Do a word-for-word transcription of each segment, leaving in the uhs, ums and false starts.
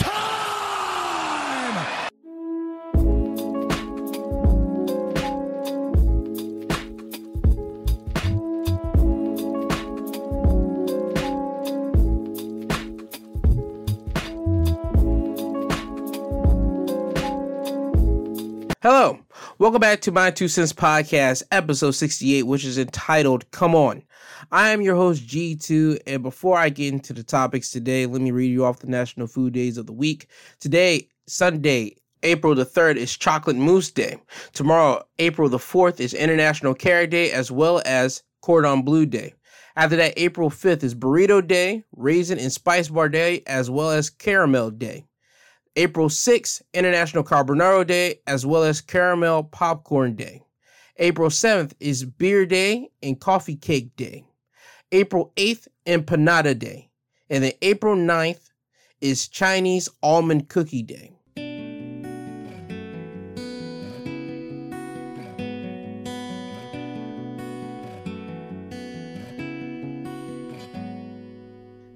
time! Hello. Welcome back to My Two Cents Podcast, episode sixty-eight, which is entitled, Come On. I am your host, G two, and before I get into the topics today, let me read you off the National Food Days of the week. Today, Sunday, April the third, is Chocolate Mousse Day. Tomorrow, April the fourth, is International Carrot Day, as well as Cordon Bleu Day. After that, April fifth is Burrito Day, Raisin and Spice Bar Day, as well as Caramel Day. April sixth, International Carbonaro Day, as well as Caramel Popcorn Day. April seventh is Beer Day and Coffee Cake Day. April eighth, Empanada Day. And then April ninth is Chinese Almond Cookie Day.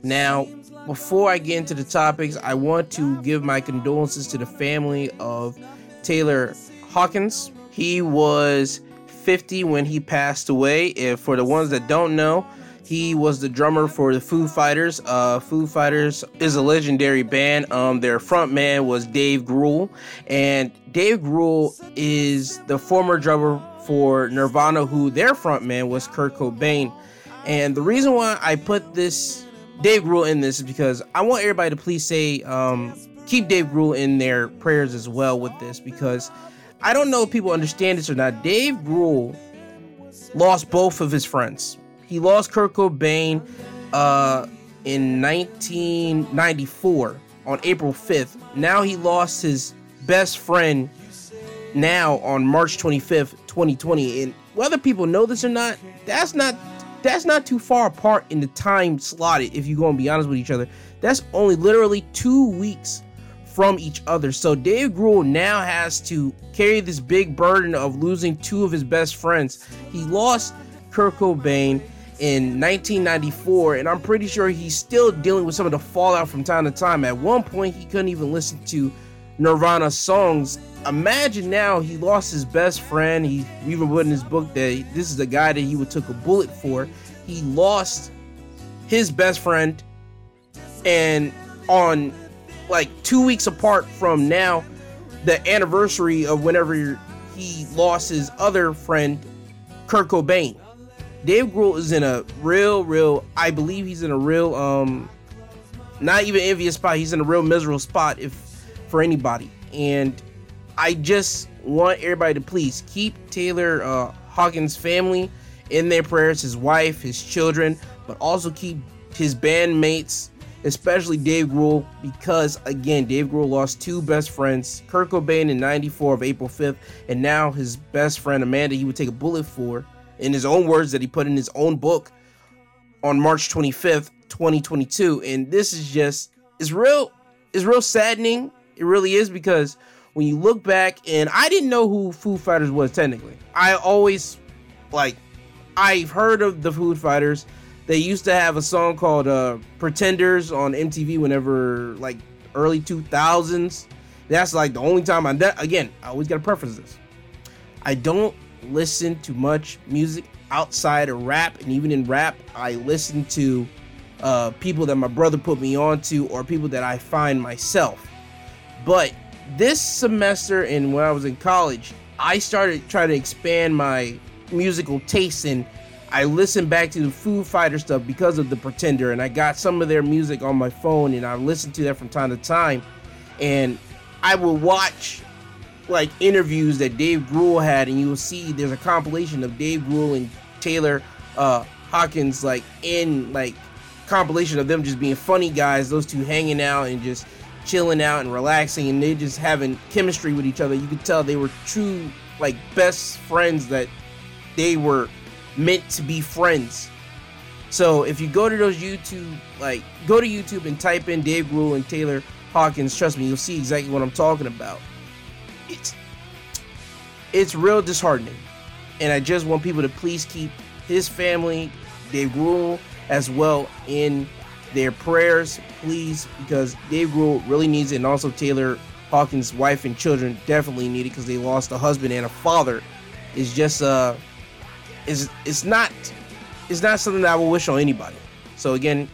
Now, before I get into the topics, I want to give my condolences to the family of Taylor Hawkins. He was fifty when he passed away. If, for the ones that don't know, he was the drummer for the Foo Fighters. Uh, Foo Fighters is a legendary band. Um, their frontman was Dave Grohl. And Dave Grohl is the former drummer for Nirvana, who their frontman was Kurt Cobain. And the reason why I put this Dave Grohl in this is because I want everybody to please say, um, keep Dave Grohl in their prayers as well with this, because I don't know if people understand this or not. Dave Grohl lost both of his friends. He lost Kurt Cobain uh, in nineteen ninety-four on April fifth. Now he lost his best friend now on March twenty-fifth, twenty twenty. And whether people know this or not, that's not That's not too far apart in the time slotted, if you're going to be honest with each other. That's only literally two weeks from each other. So Dave Grohl now has to carry this big burden of losing two of his best friends. He lost Kurt Cobain in nineteen ninety-four, and I'm pretty sure he's still dealing with some of the fallout from time to time. At one point, he couldn't even listen to Nirvana songs. Imagine now he lost his best friend. He even wrote in his book that this is the guy that he would took a bullet for. He lost his best friend, and on like two weeks apart from now, the anniversary of whenever he lost his other friend, Kurt Cobain. Dave Grohl is in a real, real, I believe he's in a real, um, not even envious spot. He's in a real miserable spot if for anybody. And I just want everybody to please keep Taylor uh, Hawkins' family in their prayers, his wife, his children, but also keep his bandmates, especially Dave Grohl, because, again, Dave Grohl lost two best friends, Kurt Cobain in ninety-four of April fifth, and now his best friend, Amanda, he would take a bullet for, in his own words that he put in his own book, on March twenty-fifth, twenty twenty-two. And this is just, it's real, it's real saddening. It really is, because when you look back, and I didn't know who Foo Fighters was technically. I always, like, I've heard of the Foo Fighters. They used to have a song called uh, Pretenders on M T V whenever, like, early two thousands. That's, like, the only time I, de- again, I always got to preface this. I don't listen to much music outside of rap, and even in rap, I listen to uh, people that my brother put me on to, or people that I find myself. But this semester, and when I was in college, I started trying to expand my musical taste, and I listened back to the Foo Fighters stuff because of the Pretender, and I got some of their music on my phone, and I listened to that from time to time. And I would watch like interviews that Dave Grohl had, and you will see there's a compilation of Dave Grohl and Taylor uh, Hawkins, like in like compilation of them just being funny guys, those two hanging out and just chilling out and relaxing, and they just having chemistry with each other. You could tell they were true, like, best friends, that they were meant to be friends. So if you go to those YouTube, like, go to YouTube and type in Dave Grohl and Taylor Hawkins, trust me, you'll see exactly what I'm talking about. It's it's real disheartening, and I just want people to please keep his family, Dave Grohl, as well in their prayers, please, because Dave Grohl really needs it, and also Taylor Hawkins' wife and children definitely need it because they lost a husband and a father. It's just uh, it's it's not it's not something that I would wish on anybody. So again,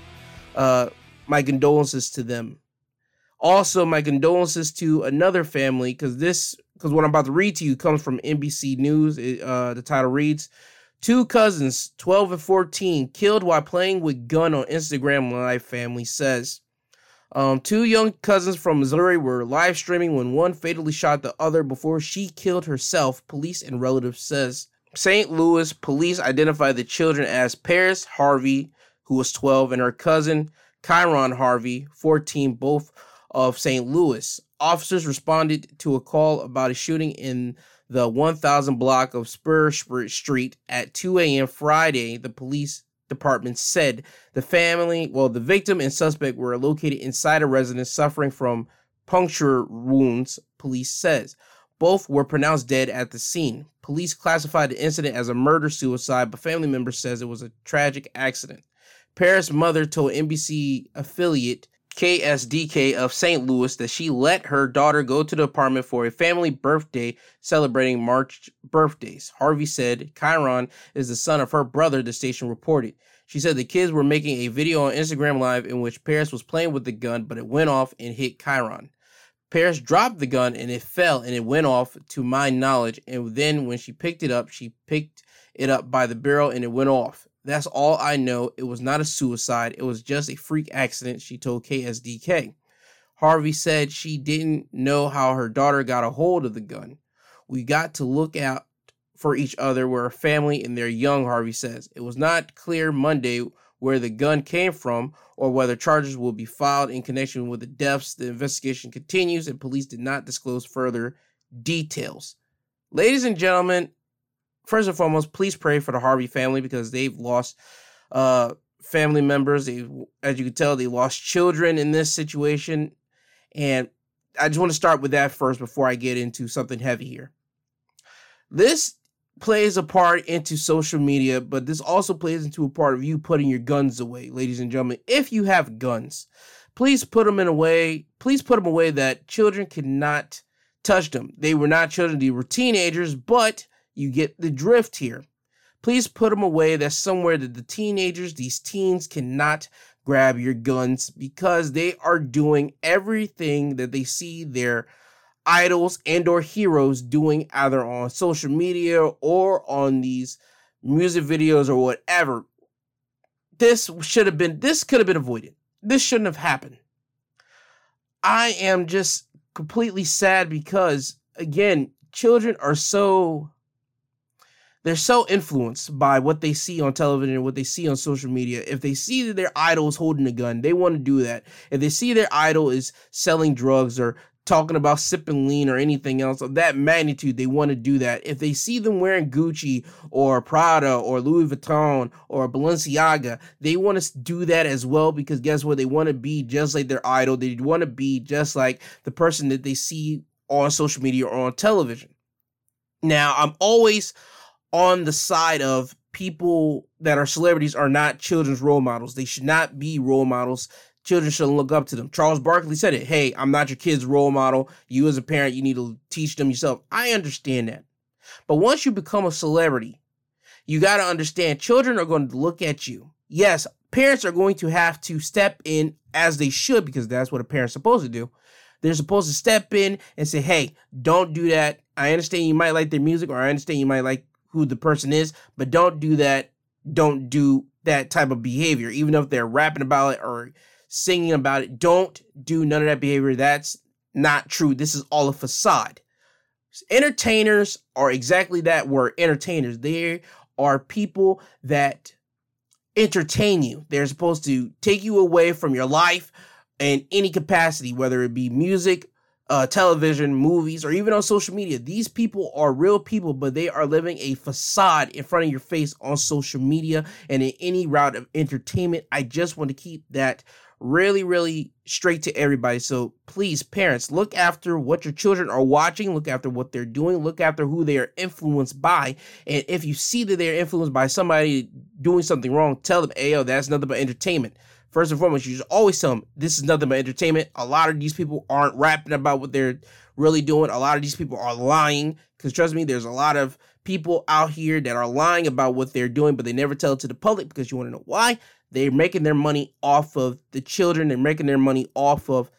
uh, my condolences to them. Also, my condolences to another family, because this because what I'm about to read to you comes from N B C News. It, uh, the title reads: Two cousins, twelve and fourteen, killed while playing with gun on Instagram Live, family says. Um, two young cousins from Missouri were live streaming when one fatally shot the other before she killed herself, police and relatives says. Saint Louis police identified the children as Paris Harvey, who was twelve, and her cousin, Kyron Harvey, fourteen, both of Saint Louis. Officers responded to a call about a shooting in the one thousand block of Spur Street at two a.m. Friday, the police department said. The family, well, the victim and suspect were located inside a residence suffering from puncture wounds, police says. Both were pronounced dead at the scene. Police classified the incident as a murder-suicide, but family members says it was a tragic accident. Paris' mother told N B C affiliate K S D K of Saint Louis that she let her daughter go to the apartment for a family birthday celebrating March birthdays. Harvey said Kyron is the son of her brother, the station reported. She said the kids were making a video on Instagram Live in which Paris was playing with the gun, but it went off and hit Kyron. Paris dropped the gun and it fell and it went off, to my knowledge, and then when she picked it up, she picked it up by the barrel and it went off. That's all I know. It was not a suicide. It was just a freak accident, she told K S D K. Harvey said she didn't know how her daughter got a hold of the gun. We got to look out for each other. We're a family and they're young, Harvey says. It was not clear Monday where the gun came from or whether charges will be filed in connection with the deaths. The investigation continues and police did not disclose further details. Ladies and gentlemen, first and foremost, please pray for the Harvey family because they've lost uh, family members. They, as you can tell, they lost children in this situation. And I just want to start with that first before I get into something heavy here. This plays a part into social media, but this also plays into a part of you putting your guns away, ladies and gentlemen. If you have guns, please put them in a way, please put them away that children cannot touch them. They were not children, they were teenagers, but you get the drift here. Please put them away. That's somewhere that the teenagers, these teens, cannot grab your guns because they are doing everything that they see their idols and or heroes doing, either on social media or on these music videos or whatever. This should have been, this could have been avoided. This shouldn't have happened. I am just completely sad because, again, children are so... They're so influenced by what they see on television and what they see on social media. If they see that their idol is holding a gun, they want to do that. If they see their idol is selling drugs or talking about sipping lean or anything else of that magnitude, they want to do that. If they see them wearing Gucci or Prada or Louis Vuitton or Balenciaga, they want to do that as well because guess what? They want to be just like their idol. They want to be just like the person that they see on social media or on television. Now, I'm always... on the side of people that are celebrities are not children's role models. They should not be role models. Children shouldn't look up to them. Charles Barkley said it. Hey, I'm not your kid's role model. You as a parent, you need to teach them yourself. I understand that. But once you become a celebrity, you got to understand children are going to look at you. Yes, parents are going to have to step in as they should because that's what a parent's supposed to do. They're supposed to step in and say, hey, don't do that. I understand you might like their music or I understand you might like who the person is, but don't do that. Don't do that type of behavior. Even if they're rapping about it or singing about it, don't do none of that behavior. That's not true. This is all a facade. Entertainers are exactly that word, entertainers. They are people that entertain you. They're supposed to take you away from your life in any capacity, whether it be music, uh, television, movies, or even on social media. These people are real people, but they are living a facade in front of your face on social media and in any route of entertainment. I just want to keep that really, really straight to everybody. So please, parents, look after what your children are watching, look after what they're doing, look after who they are influenced by. And if you see that they're influenced by somebody doing something wrong, tell them, hey, yo, that's nothing but entertainment. First and foremost, you just always tell them this is nothing but entertainment. A lot of these people aren't rapping about what they're really doing. A lot of these people are lying, because trust me, there's a lot of people out here that are lying about what they're doing, but they never tell it to the public, because you want to know why? They're making their money off of the children. They're making their money off of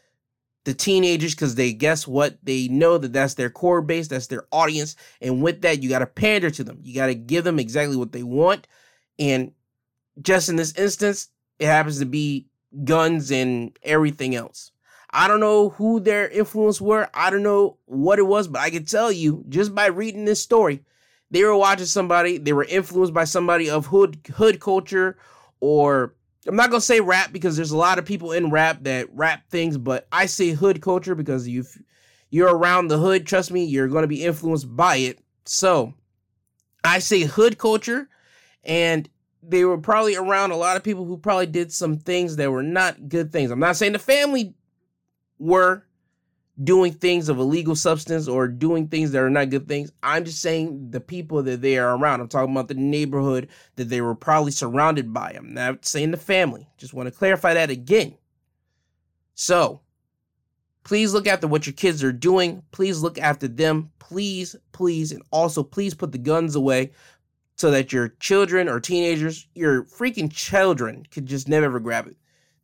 the teenagers, because they, guess what? They know that that's their core base. That's their audience. And with that, you got to pander to them. You got to give them exactly what they want. And just in this instance, it happens to be guns and everything else. I don't know who their influence were. I don't know what it was, but I can tell you just by reading this story, they were watching somebody. They were influenced by somebody of hood hood culture, or I'm not going to say rap, because there's a lot of people in rap that rap things, but I say hood culture because you've, you're around the hood. Trust me, you're going to be influenced by it. So I say hood culture, and they were probably around a lot of people who probably did some things that were not good things. I'm not saying the family were doing things of illegal substance or doing things that are not good things. I'm just saying the people that they are around. I'm talking about the neighborhood that they were probably surrounded by. I'm not saying the family. Just want to clarify that again. So please look after what your kids are doing. Please look after them. Please, please, and also please put the guns away so that your children or teenagers, your freaking children, could just never ever grab it.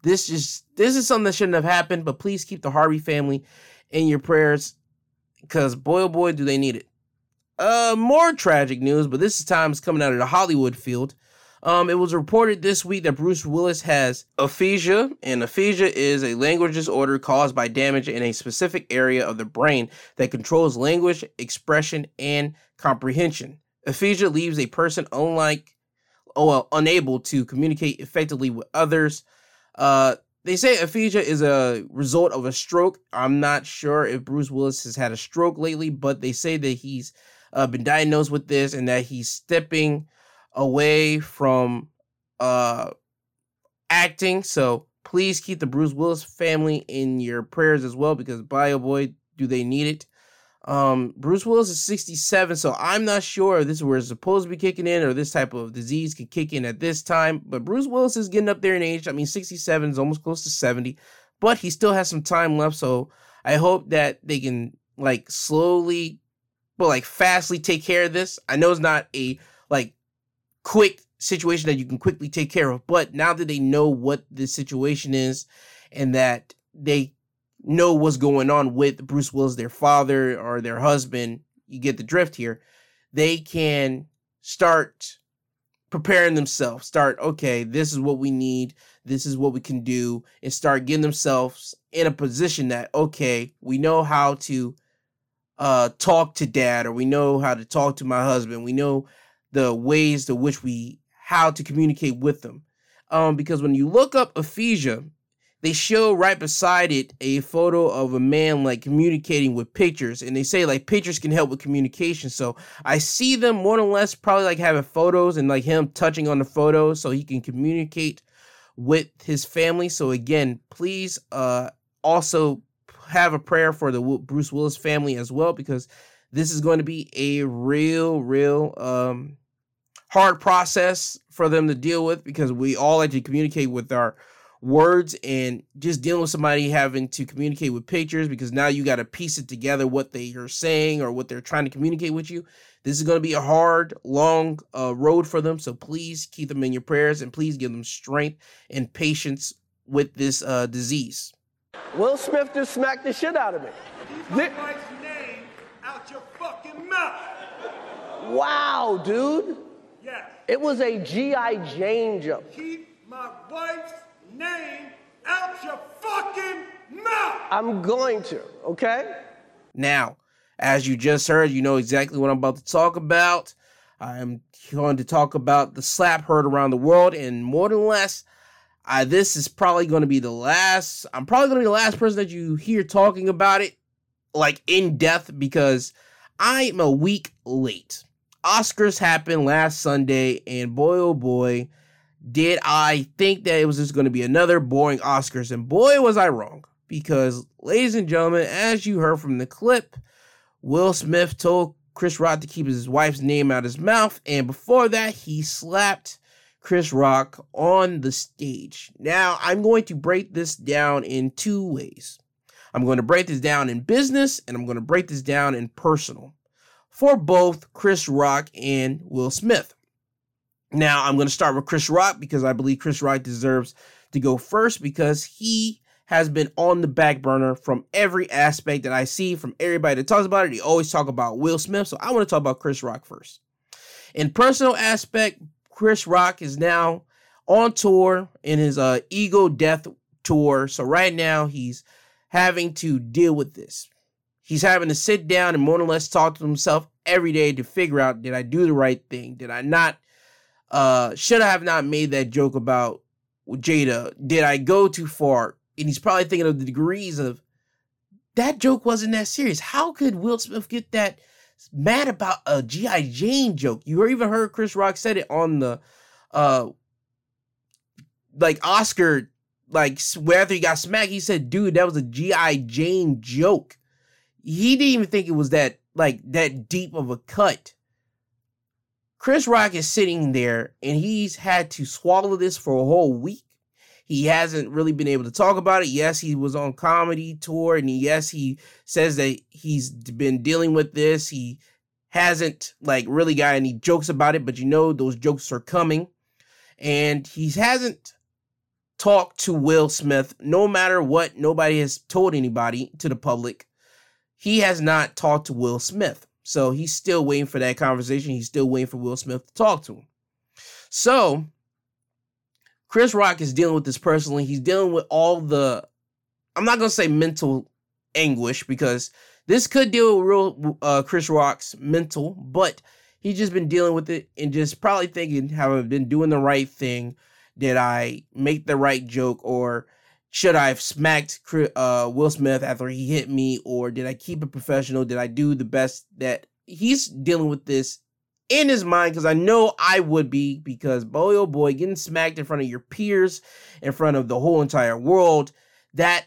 This is, this is something that shouldn't have happened, but please keep the Harvey family in your prayers, because boy, oh boy, do they need it. Uh, more tragic news, but this time it's coming out of the Hollywood field. Um, it was reported this week that Bruce Willis has aphasia, and aphasia is a language disorder caused by damage in a specific area of the brain that controls language, expression, and comprehension. Aphasia leaves a person unlike, oh well, unable to communicate effectively with others. Uh, They say aphasia is a result of a stroke. I'm not sure if Bruce Willis has had a stroke lately, but they say that he's uh, been diagnosed with this and that he's stepping away from uh, acting. So please keep the Bruce Willis family in your prayers as well, because boy, oh boy, do they need it. Um, Bruce Willis is sixty-seven, so I'm not sure if this is where it's supposed to be kicking in or this type of disease could kick in at this time, but Bruce Willis is getting up there in age. I mean, sixty-seven is almost close to seventy, but he still has some time left, so I hope that they can, like, slowly, but, like, fastly take care of this. I know it's not a, like, quick situation that you can quickly take care of, but now that they know what the situation is and that they know what's going on with Bruce Willis, their father or their husband, you get the drift here, they can start preparing themselves, start, okay, this is what we need, this is what we can do, and start getting themselves in a position that, okay, we know how to uh, talk to dad, or we know how to talk to my husband, we know the ways to which we, how to communicate with them. Um, because when you look up aphasia, they show right beside it a photo of a man, like, communicating with pictures. And they say, like, pictures can help with communication. So I see them more or less probably, like, having photos and, like, him touching on the photos so he can communicate with his family. So, again, please uh, also have a prayer for the Bruce Willis family as well, because this is going to be a real, real um, hard process for them to deal with, because we all like to communicate with our words, and just dealing with somebody having to communicate with pictures, because now you got to piece it together what they are saying or what they're trying to communicate with you. This is going to be a hard, long uh, road for them. So please keep them in your prayers, and please give them strength and patience with this uh, disease. Will Smith just smacked the shit out of me. Keep my wife's name out your fucking mouth. Wow, dude. Yes. It was a G I. Jane jump. Keep my wife's name out your fucking mouth. I'm going to, okay? Now, as you just heard, you know exactly what I'm about to talk about. I'm going to talk about the slap heard around the world, and more than less, I, this is probably going to be the last, I'm probably going to be the last person that you hear talking about it, like in depth because I'm a week late. Oscars happened last Sunday, and boy, oh boy, did I think that it was just going to be another boring Oscars, and boy, was I wrong. Because, ladies and gentlemen, as you heard from the clip, Will Smith told Chris Rock to keep his wife's name out of his mouth, and before that, he slapped Chris Rock on the stage. Now, I'm going to break this down in two ways. I'm going to break this down in business, and I'm going to break this down in personal for both Chris Rock and Will Smith. Now, I'm going to start with Chris Rock because I believe Chris Rock deserves to go first because he has been on the back burner from every aspect that I see, from everybody that talks about it. They always talk about Will Smith, so I want to talk about Chris Rock first. In personal aspect, Chris Rock is now on tour in his uh, Ego Death Tour, so right now he's having to deal with this. He's having to sit down and more or less talk to himself every day to figure out, did I do the right thing? Did I not, uh, should I have not made that joke about Jada? Did I go too far? And he's probably thinking of the degrees of, that joke wasn't that serious. How could Will Smith get that mad about a G I. Jane joke? You even heard Chris Rock said it on the, uh, like, Oscar, like, after he got smacked, he said, dude, that was a G I. Jane joke. He didn't even think it was that, like, that deep of a cut. Chris Rock is sitting there, and he's had to swallow this for a whole week. He hasn't really been able to talk about it. Yes, he was on comedy tour, and yes, he says that he's been dealing with this. He hasn't, like, really got any jokes about it, but you know those jokes are coming. And he hasn't talked to Will Smith, no matter what nobody has told anybody to the public. He has not talked to Will Smith. So he's still waiting for that conversation. He's still waiting for Will Smith to talk to him. So Chris Rock is dealing with this personally. He's dealing with all the, I'm not going to say mental anguish because this could deal with real uh, Chris Rock's mental, but he's just been dealing with it and just probably thinking, have I been doing the right thing? Did I make the right joke? Or should I have smacked uh, Will Smith after he hit me? Or did I keep it professional? Did I do the best that he's dealing with this in his mind, because I know I would be, because boy, oh boy, getting smacked in front of your peers, in front of the whole entire world, that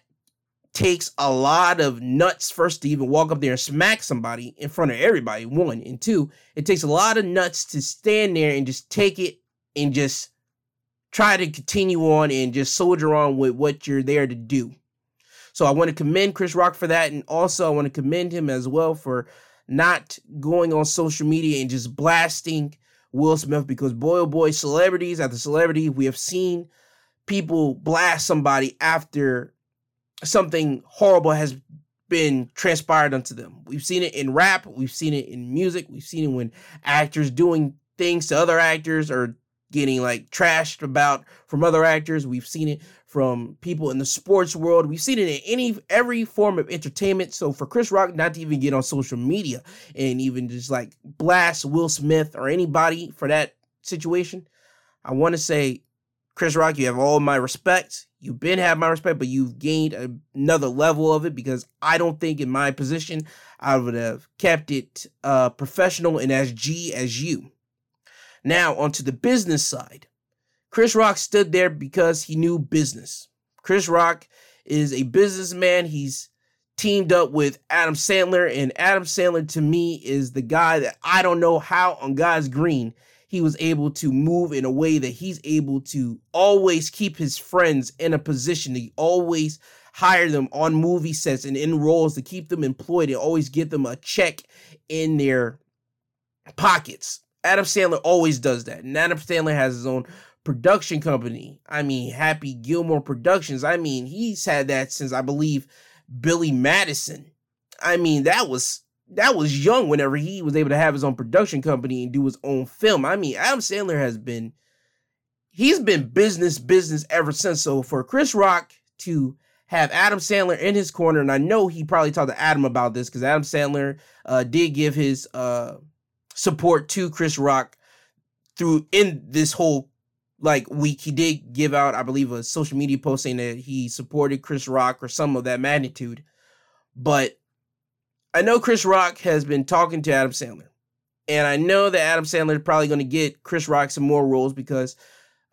takes a lot of nuts first to even walk up there and smack somebody in front of everybody, one, and two, it takes a lot of nuts to stand there and just take it and just try to continue on and just soldier on with what you're there to do. So I want to commend Chris Rock for that, and also I want to commend him as well for not going on social media and just blasting Will Smith, because boy, oh boy, celebrities after celebrity, we have seen people blast somebody after something horrible has been transpired unto them. We've seen it in rap. We've seen it in music. We've seen it when actors doing things to other actors or getting like trashed about from other actors. We've seen it from people in the sports world. We've seen it in any every form of entertainment. So for Chris Rock not to even get on social media and even just like blast Will Smith or anybody for that situation, I want to say, Chris Rock, you have all my respect. You've been have my respect, but you've gained another level of it because I don't think in my position I would have kept it uh, professional and as G as you. Now onto the business side. Chris Rock stood there because he knew business. Chris Rock is a businessman. He's teamed up with Adam Sandler, and Adam Sandler to me is the guy that I don't know how on God's green he was able to move in a way that he's able to always keep his friends in a position. He always hire them on movie sets and in roles to keep them employed and always get them a check in their pockets. Adam Sandler always does that, and Adam Sandler has his own production company. I mean, Happy Gilmore Productions. I mean, he's had that since I believe Billy Madison. I mean, that was that was young whenever he was able to have his own production company and do his own film. I mean, Adam Sandler has been he's been business business ever since. So for Chris Rock to have Adam Sandler in his corner, and I know he probably talked to Adam about this because Adam Sandler uh, did give his uh, support to Chris Rock through in this whole like week. He did give out, I believe, a social media post saying that he supported Chris Rock or some of that magnitude. But I know Chris Rock has been talking to Adam Sandler, and I know that Adam Sandler is probably going to get Chris Rock some more roles because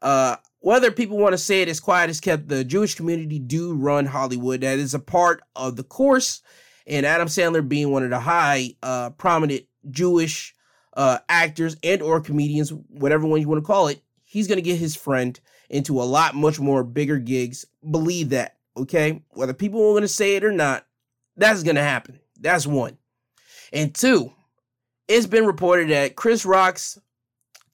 uh, whether people want to say it as quiet as kept, the Jewish community do run Hollywood. That is a part of the course, and Adam Sandler being one of the high uh, prominent Jewish uh, actors and or comedians, whatever one you want to call it, he's going to get his friend into a lot much more bigger gigs. Believe that, okay? Whether people are going to say it or not, that's going to happen. That's one. And two, it's been reported that Chris Rock's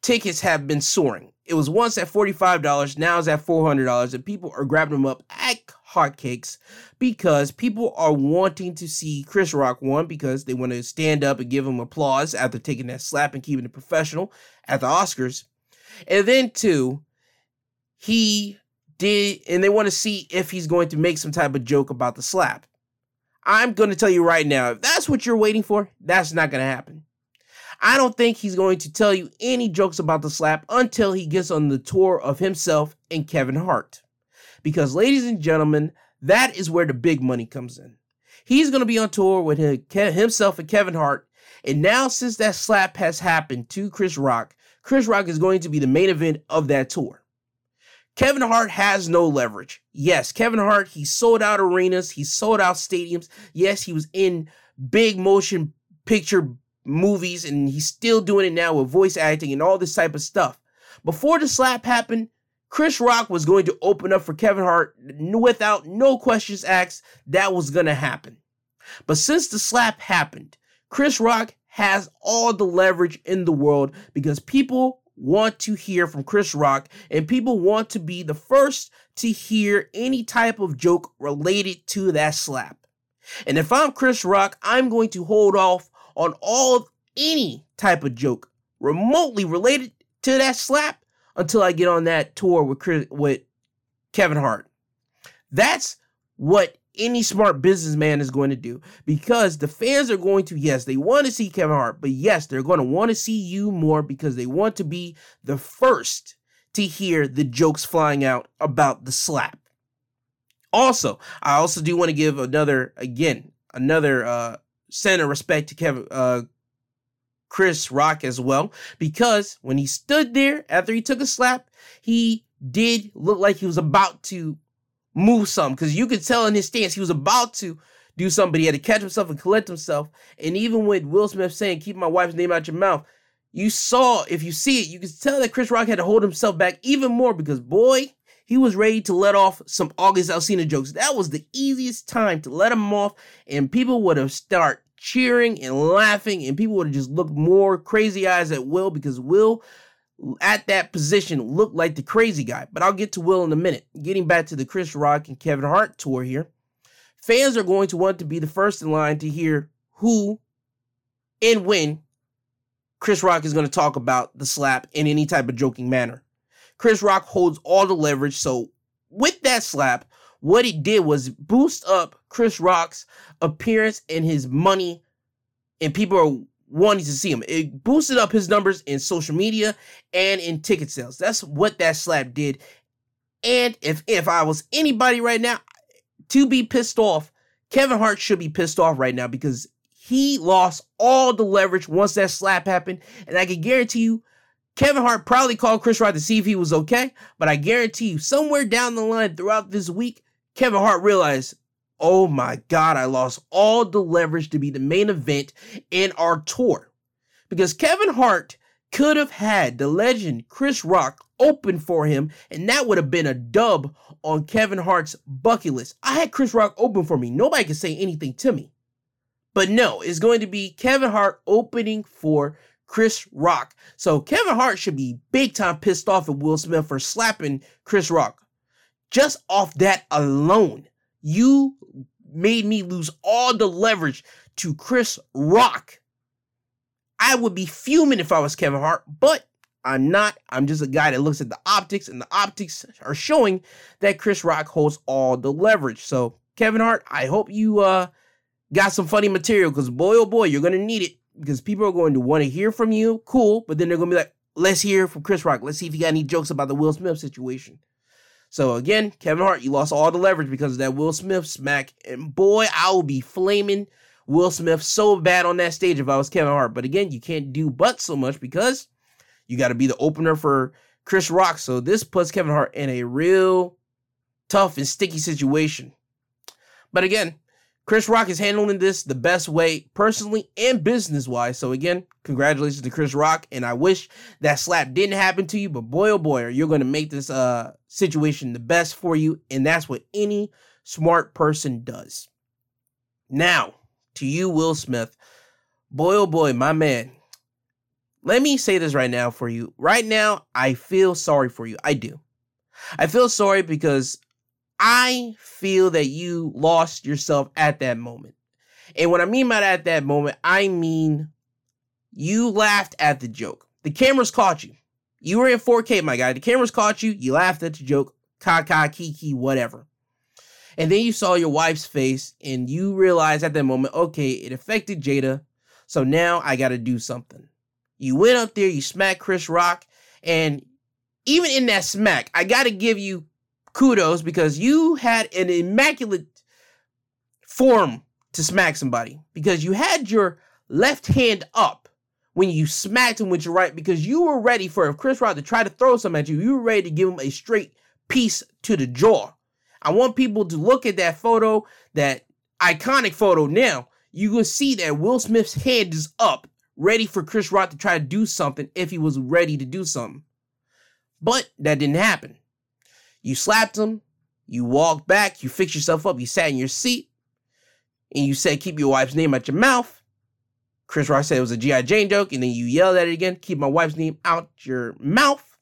tickets have been soaring. It was once at forty-five dollars, now it's at four hundred dollars, and people are grabbing them up like hotcakes because people are wanting to see Chris Rock, one, because they want to stand up and give him applause after taking that slap and keeping it professional at the Oscars. And then two, he did, and they want to see if he's going to make some type of joke about the slap. I'm going to tell you right now, if that's what you're waiting for, that's not going to happen. I don't think he's going to tell you any jokes about the slap until he gets on the tour of himself and Kevin Hart. Because, ladies and gentlemen, that is where the big money comes in. He's going to be on tour with himself and Kevin Hart. And now, since that slap has happened to Chris Rock, Chris Rock is going to be the main event of that tour. Kevin Hart has no leverage. Yes, Kevin Hart, he sold out arenas. He sold out stadiums. Yes, he was in big motion picture movies, and he's still doing it now with voice acting and all this type of stuff. Before the slap happened, Chris Rock was going to open up for Kevin Hart without no questions asked. That was going to happen. But since the slap happened, Chris Rock has all the leverage in the world because people want to hear from Chris Rock, and people want to be the first to hear any type of joke related to that slap. And if I'm Chris Rock, I'm going to hold off on all of any type of joke remotely related to that slap until I get on that tour with Chris, with Kevin Hart. That's what any smart businessman is going to do, because the fans are going to, yes, they want to see Kevin Hart, but yes, they're going to want to see you more because they want to be the first to hear the jokes flying out about the slap. Also, I also do want to give another, again, another uh, send of respect to Kevin, uh, Chris Rock as well, because when he stood there after he took a slap, he did look like he was about to move something, because you could tell in his stance he was about to do something, but he had to catch himself and collect himself. And even with Will Smith saying, "Keep my wife's name out your mouth," you saw, if you see it, you could tell that Chris Rock had to hold himself back even more because, boy, he was ready to let off some August Alsina jokes. That was the easiest time to let him off, and people would have started cheering and laughing, and people would have just looked more crazy eyes at Will, because Will at that position looked like the crazy guy. But I'll get to Will in a minute. Getting back to the Chris Rock and Kevin Hart tour here, fans are going to want to be the first in line to hear who and when Chris Rock is going to talk about the slap in any type of joking manner. Chris Rock holds all the leverage, so with that slap, what it did was boost up Chris Rock's appearance and his money, and people are wanting to see him. It boosted up his numbers in social media and in ticket sales. That's what that slap did. And if if I was anybody right now to be pissed off, Kevin Hart should be pissed off right now, because he lost all the leverage once that slap happened. And I can guarantee you, Kevin Hart probably called Chris Rock to see if he was okay. But I guarantee you, somewhere down the line throughout this week, Kevin Hart realized, oh my God, I lost all the leverage to be the main event in our tour. Because Kevin Hart could have had the legend Chris Rock open for him, and that would have been a dub on Kevin Hart's bucket list. I had Chris Rock open for me. Nobody could say anything to me. But no, it's going to be Kevin Hart opening for Chris Rock. So Kevin Hart should be big time pissed off at Will Smith for slapping Chris Rock. Just off that alone, you made me lose all the leverage to Chris Rock. I would be fuming if I was Kevin Hart, but I'm not. I'm just a guy that looks at the optics, and the optics are showing that Chris Rock holds all the leverage. So, Kevin Hart, I hope you uh, got some funny material, because boy, oh boy, you're going to need it, because people are going to want to hear from you. Cool, but then they're going to be like, let's hear from Chris Rock. Let's see if he got any jokes about the Will Smith situation. So again, Kevin Hart, you lost all the leverage because of that Will Smith smack. And boy, I will be flaming Will Smith so bad on that stage if I was Kevin Hart. But again, you can't do but so much because you got to be the opener for Chris Rock. So this puts Kevin Hart in a real tough and sticky situation. But again, Chris Rock is handling this the best way personally and business-wise. So again, congratulations to Chris Rock. And I wish that slap didn't happen to you. But boy, oh boy, you're going to make this uh, situation the best for you. And that's what any smart person does. Now, to you, Will Smith. Boy, oh boy, my man. Let me say this right now for you. Right now, I feel sorry for you. I do. I feel sorry because I feel that you lost yourself at that moment. And what I mean by that at that moment, I mean you laughed at the joke. The cameras caught you. You were in four K, my guy. The cameras caught you. You laughed at the joke. Ka-ka, kiki, whatever. And then you saw your wife's face and you realized at that moment, okay, it affected Jada. So now I got to do something. You went up there, you smacked Chris Rock. And even in that smack, I got to give you kudos because you had an immaculate form to smack somebody because you had your left hand up when you smacked him with your right because you were ready for if Chris Rock to try to throw something at you, you were ready to give him a straight piece to the jaw. I want people to look at that photo, that iconic photo now. You will see that Will Smith's hand is up, ready for Chris Rock to try to do something if he was ready to do something. But that didn't happen. You slapped him, you walked back, you fixed yourself up, you sat in your seat, and you said, keep your wife's name out your mouth. Chris Rock said it was a G I Jane joke, and then you yelled at it again, keep my wife's name out your mouth.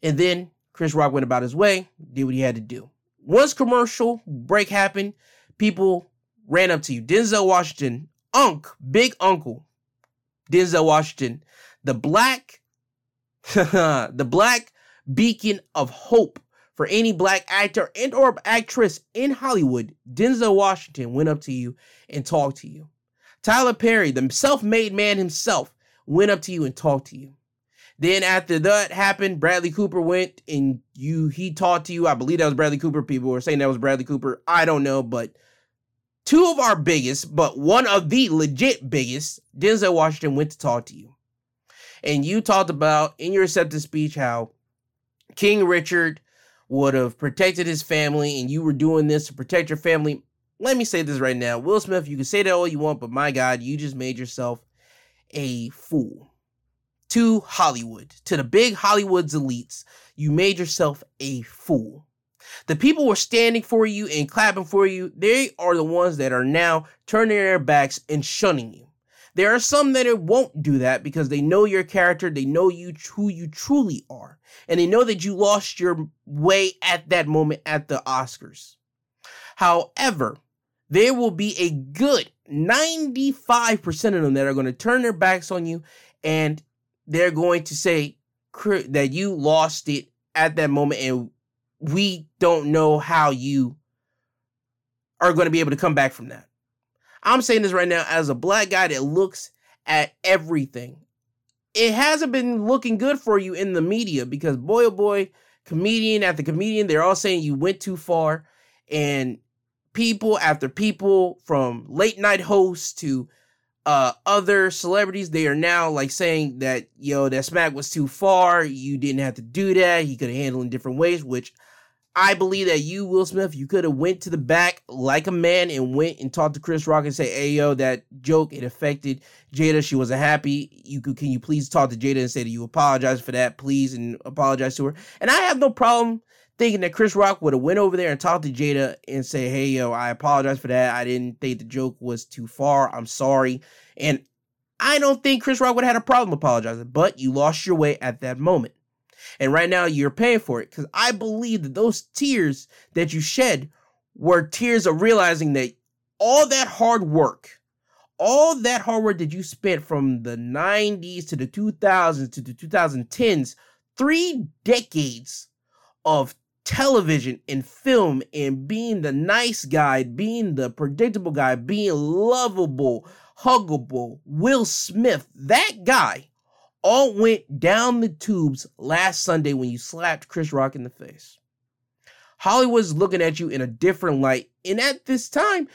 And then Chris Rock went about his way, did what he had to do. Once commercial break happened, people ran up to you. Denzel Washington, Unc, big uncle, Denzel Washington, the black, the black beacon of hope. For any black actor and or actress in Hollywood, Denzel Washington went up to you and talked to you. Tyler Perry, the self-made man himself, went up to you and talked to you. Then after that happened, Bradley Cooper went and you he talked to you. I believe that was Bradley Cooper. People were saying that was Bradley Cooper. I don't know, but two of our biggest, but one of the legit biggest, Denzel Washington went to talk to you. And you talked about in your acceptance speech how King Richard would have protected his family, and you were doing this to protect your family. Let me say this right now. Will Smith, you can say that all you want, but my God, you just made yourself a fool. To Hollywood, to the big Hollywood's elites, you made yourself a fool. The people were standing for you and clapping for you. They are the ones that are now turning their backs and shunning you. There are some that won't do that because they know your character, they know you who you truly are, and they know that you lost your way at that moment at the Oscars. However, there will be a good ninety-five percent of them that are going to turn their backs on you, and they're going to say that you lost it at that moment, and we don't know how you are going to be able to come back from that. I'm saying this right now as a black guy that looks at everything. It hasn't been looking good for you in the media because boy, oh boy, comedian after comedian, they're all saying you went too far. And people after people, from late night hosts to uh, other celebrities, they are now like saying that, yo, that smack was too far. You didn't have to do that. He could have handled it in different ways, which I believe that you, Will Smith, you could have went to the back like a man and went and talked to Chris Rock and say, hey, yo, that joke, it affected Jada. She wasn't happy. You could, can you please talk to Jada and say that you apologize for that, please, and apologize to her? And I have no problem thinking that Chris Rock would have went over there and talked to Jada and say, hey, yo, I apologize for that. I didn't think the joke was too far. I'm sorry. And I don't think Chris Rock would have had a problem apologizing, but you lost your way at that moment. And right now you're paying for it because I believe that those tears that you shed were tears of realizing that all that hard work, all that hard work that you spent from the nineties to the two thousands to the twenty tens, three decades of television and film and being the nice guy, being the predictable guy, being lovable, huggable, Will Smith, that guy, all went down the tubes last Sunday when you slapped Chris Rock in the face. Hollywood's looking at you in a different light. And at this time,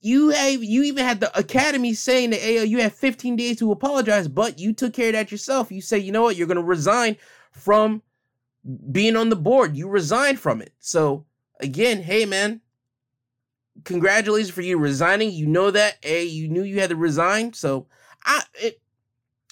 You have, you even had the academy saying that, hey, you have fifteen days to apologize, but you took care of that yourself. You say, you know what, you're going to resign from being on the board. You resigned from it. So again, hey, man, congratulations for you resigning. You know that, hey, you knew you had to resign. So I, it,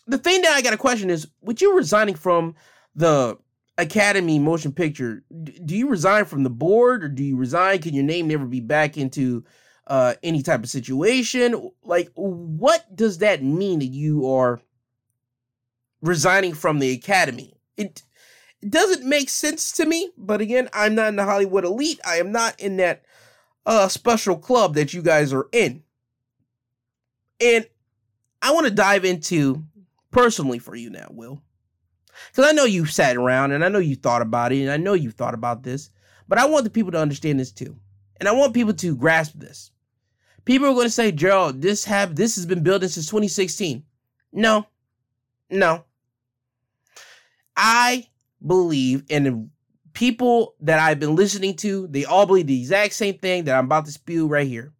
the thing that I got to question is, with you resigning from the Academy Motion Picture, do you resign from the board, or do you resign? Can your name never be back into uh, any type of situation? Like, what does that mean that you are resigning from the Academy? It, it doesn't make sense to me, but again, I'm not in the Hollywood elite. I am not in that uh, special club that you guys are in. And I want to dive into personally for you now, Will. Because I know you sat around, and I know you thought about it, and I know you thought about this, but I want the people to understand this too. And I want people to grasp this. People are going to say, Gerald, this have this has been building since twenty sixteen. No, no. I believe, and the people that I've been listening to, they all believe the exact same thing that I'm about to spew right here.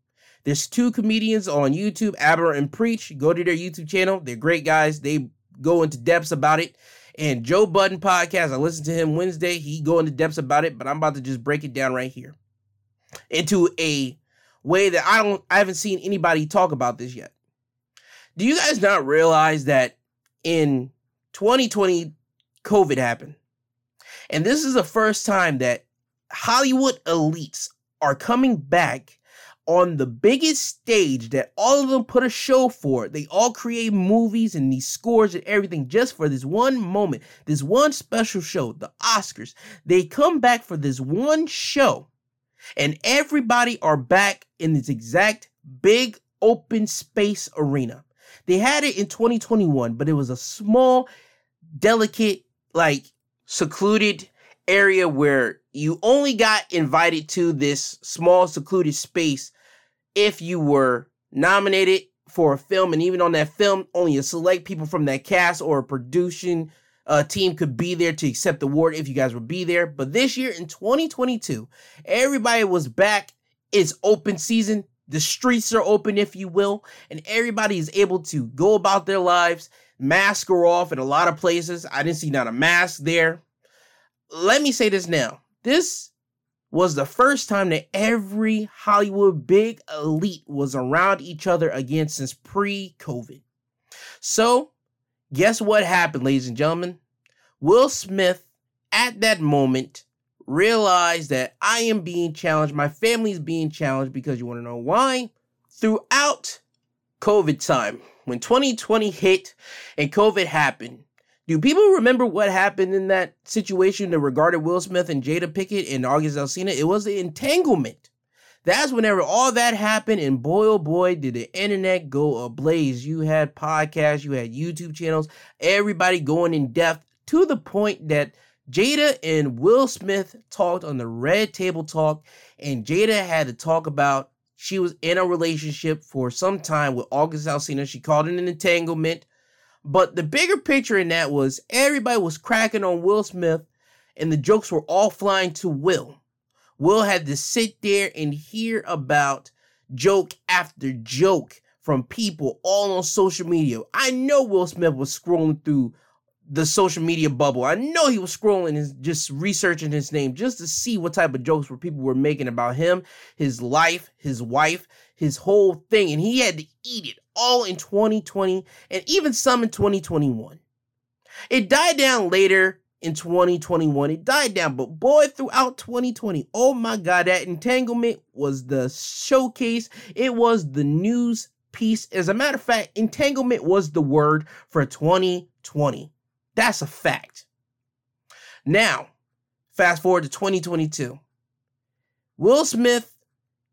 There's two comedians on YouTube, Aber and Preach. Go to their YouTube channel. They're great guys. They go into depths about it. And Joe Budden podcast, I listened to him Wednesday. He go into depths about it, but I'm about to just break it down right here into a way that I don't, I haven't seen anybody talk about this yet. Do you guys not realize that in twenty twenty, COVID happened? And this is the first time that Hollywood elites are coming back on the biggest stage that all of them put a show for. They all create movies and these scores and everything just for this one moment, this one special show, the Oscars. They come back for this one show, and everybody are back in this exact big open space arena. They had it in twenty twenty-one, but it was a small, delicate, like secluded area where you only got invited to this small, secluded space if you were nominated for a film, and even on that film, only a select people from that cast or a production uh, team could be there to accept the award if you guys would be there. But this year in twenty twenty-two, everybody was back. It's open season. The streets are open, if you will, and everybody is able to go about their lives. Masks are off in a lot of places. I didn't see not a mask there. Let me say this now. This was the first time that every Hollywood big elite was around each other again since pre-COVID. So, guess what happened, ladies and gentlemen? Will Smith, at that moment, realized that I am being challenged. My family is being challenged, because you want to know why? Throughout COVID time, when twenty twenty hit and COVID happened, do people remember what happened in that situation that regarded Will Smith and Jada Pinkett and August Alsina? It was the entanglement. That's whenever all that happened, and boy, oh boy, did the internet go ablaze. You had podcasts, you had YouTube channels, everybody going in depth to the point that Jada and Will Smith talked on the Red Table Talk, and Jada had to talk about she was in a relationship for some time with August Alsina. She called it an entanglement. But the bigger picture in that was everybody was cracking on Will Smith, and the jokes were all flying to Will. Will had to sit there and hear about joke after joke from people all on social media. I know Will Smith was scrolling through the social media bubble. I know he was scrolling and just researching his name just to see what type of jokes were people were making about him, his life, his wife, his whole thing. And he had to eat it all in twenty twenty, and even some in twenty twenty-one. It died down later in twenty twenty-one. It died down, but boy, throughout twenty twenty, oh my God, that entanglement was the showcase. It was the news piece. As a matter of fact, entanglement was the word for twenty twenty. That's a fact. Now, fast forward to twenty twenty-two. Will Smith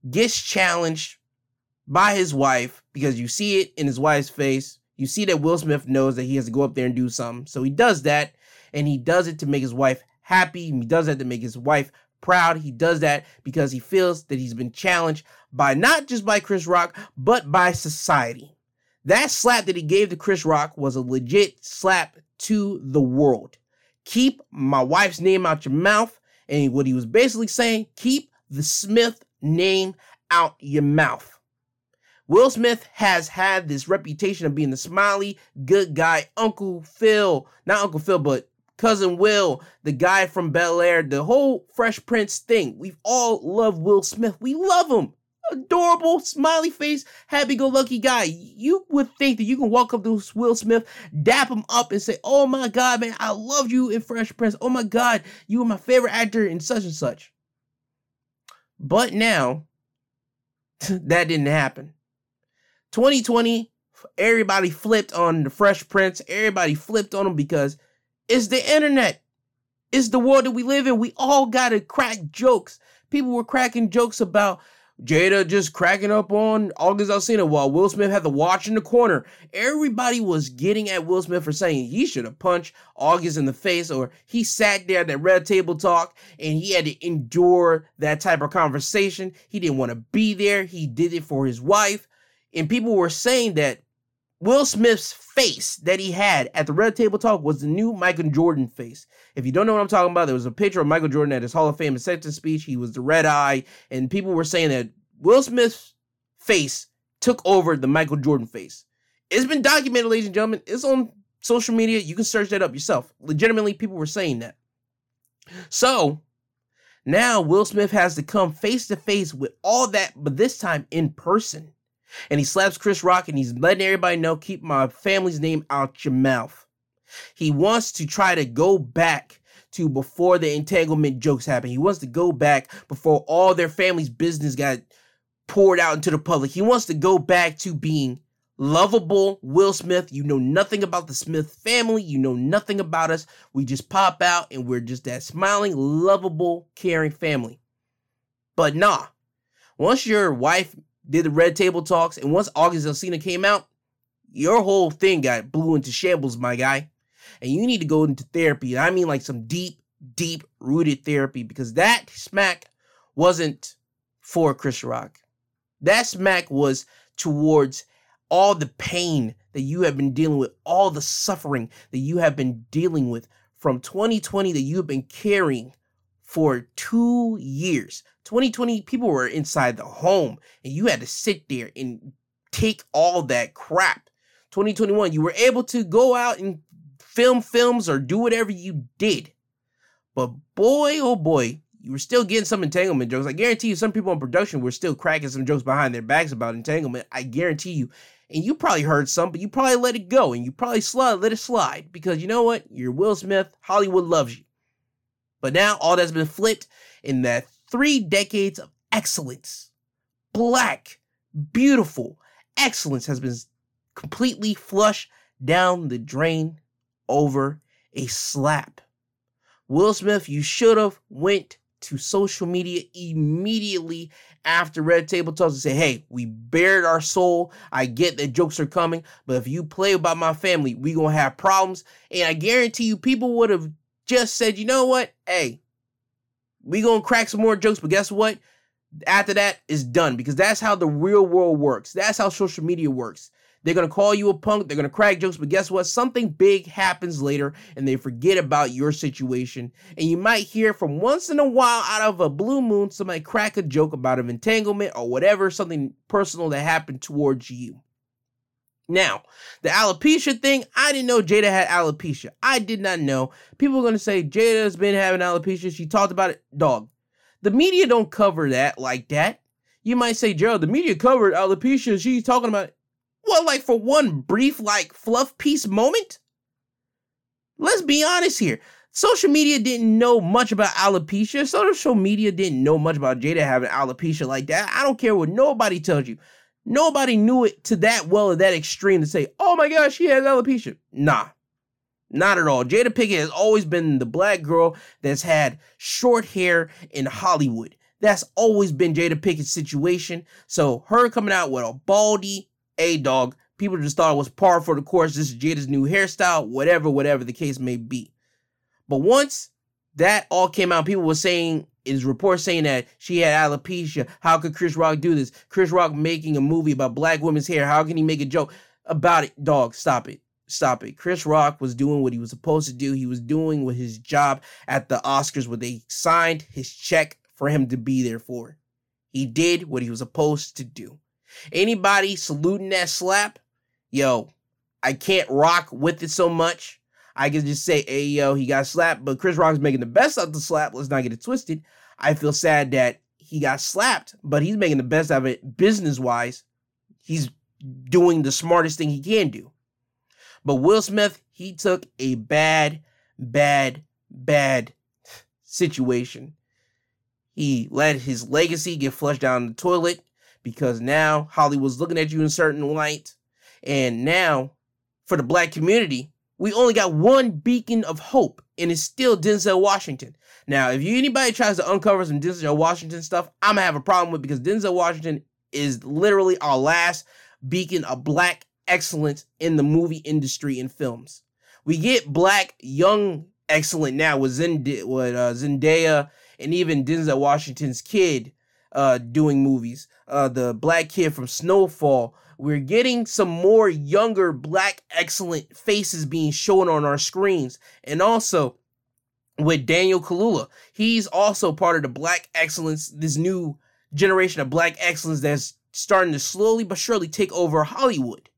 gets challenged by his wife, because you see it in his wife's face. You see that Will Smith knows that he has to go up there and do something. So he does that, and he does it to make his wife happy. He does that to make his wife proud. He does that because he feels that he's been challenged by not just by Chris Rock, but by society. That slap that he gave to Chris Rock was a legit slap to the world. Keep my wife's name out your mouth. And what he was basically saying, keep the Smith name out your mouth. Will Smith has had this reputation of being the smiley, good guy, Uncle Phil, not Uncle Phil, but Cousin Will, the guy from Bel Air, the whole Fresh Prince thing. We've all loved Will Smith. We love him. Adorable, smiley face, happy-go-lucky guy. You would think that you can walk up to Will Smith, dap him up, and say, oh my God, man, I loved you in Fresh Prince. Oh my God, you were my favorite actor in such and such. But now, that didn't happen. twenty twenty, everybody flipped on the Fresh Prince. Everybody flipped on him because it's the internet. It's the world that we live in. We all gotta crack jokes. People were cracking jokes about Jada just cracking up on August Alsina while Will Smith had the watch in the corner. Everybody was getting at Will Smith for saying he should have punched August in the face, or he sat there at that Red Table Talk and he had to endure that type of conversation. He didn't want to be there. He did it for his wife. And people were saying that Will Smith's face that he had at the Red Table Talk was the new Michael Jordan face. If you don't know what I'm talking about, there was a picture of Michael Jordan at his Hall of Fame acceptance speech. He was the red eye, and people were saying that Will Smith's face took over the Michael Jordan face. It's been documented, ladies and gentlemen. It's on social media. You can search that up yourself. Legitimately, people were saying that. So now Will Smith has to come face to face with all that, but this time in person. And he slaps Chris Rock and he's letting everybody know, keep my family's name out your mouth. He wants to try to go back to before the entanglement jokes happened. He wants to go back before all their family's business got poured out into the public. He wants to go back to being lovable Will Smith. You know nothing about the Smith family. You know nothing about us. We just pop out and we're just that smiling, lovable, caring family. But nah, once your wife did the Red Table Talks, and once August Alsina came out, your whole thing got blew into shambles, my guy. And you need to go into therapy. I mean, like some deep, deep rooted therapy, because that smack wasn't for Chris Rock. That smack was towards all the pain that you have been dealing with, all the suffering that you have been dealing with from twenty twenty that you've been carrying for two years. twenty twenty, people were inside the home, and you had to sit there and take all that crap. twenty twenty-one, you were able to go out and film films or do whatever you did. But boy, oh boy, you were still getting some entanglement jokes. I guarantee you some people in production were still cracking some jokes behind their backs about entanglement. I guarantee you. And you probably heard some, but you probably let it go, and you probably slide, let it slide, because you know what? You're Will Smith. Hollywood loves you. But now all that's been flipped in that three decades of excellence, black, beautiful excellence has been completely flushed down the drain over a slap. Will Smith, you should have went to social media immediately after Red Table Talks and say, hey, we bared our soul. I get that jokes are coming, but if you play about my family, we gonna have problems. And I guarantee you people would have just said, you know what? Hey, we gonna crack some more jokes, but guess what? After that, it's done, because that's how the real world works. That's how social media works. They're gonna call you a punk. They're gonna crack jokes, but guess what? Something big happens later, and they forget about your situation. And you might hear from once in a while, out of a blue moon, somebody crack a joke about an entanglement or whatever, something personal that happened towards you. Now, the alopecia thing, I didn't know Jada had alopecia. I did not know. People are going to say, Jada's been having alopecia. She talked about it. Dog, the media don't cover that like that. You might say, Gerald, the media covered alopecia. She's talking about it. What, like for one brief, like, fluff piece moment? Let's be honest here. Social media didn't know much about alopecia. Social media didn't know much about Jada having alopecia like that. I don't care what nobody tells you. Nobody knew it to that well or that extreme to say, oh my gosh, she has alopecia. Nah, not at all. Jada Pinkett has always been the black girl that's had short hair in Hollywood. That's always been Jada Pinkett's situation. So her coming out with a baldy, a dog, people just thought it was par for the course. This is Jada's new hairstyle, whatever, whatever the case may be. But once that all came out, people were saying, is reports saying that she had alopecia. How could Chris Rock do this? Chris Rock making a movie about black women's hair. How can he make a joke about it? Dog, stop it. Stop it. Chris Rock was doing what he was supposed to do. He was doing with his job at the Oscars, what they signed his check for him to be there for. He did what he was supposed to do. Anybody saluting that slap, yo, I can't rock with it so much. I can just say, hey, yo, he got slapped, but Chris Rock's making the best out of the slap. Let's not get it twisted. I feel sad that he got slapped, but he's making the best out of it business-wise. He's doing the smartest thing he can do. But Will Smith, he took a bad, bad, bad situation. He let his legacy get flushed down the toilet because now Hollywood's looking at you in a certain light. And now, for the black community, we only got one beacon of hope, and it's still Denzel Washington. Now, if you, anybody tries to uncover some Denzel Washington stuff, I'm going to have a problem with it, because Denzel Washington is literally our last beacon of black excellence in the movie industry and films. We get black young excellent now with, Zend- with uh, Zendaya and even Denzel Washington's kid uh, doing movies. Uh, the black kid from Snowfall. We're getting some more younger black excellent faces being shown on our screens. And also with Daniel Kaluuya, he's also part of the black excellence, this new generation of black excellence that's starting to slowly but surely take over Hollywood.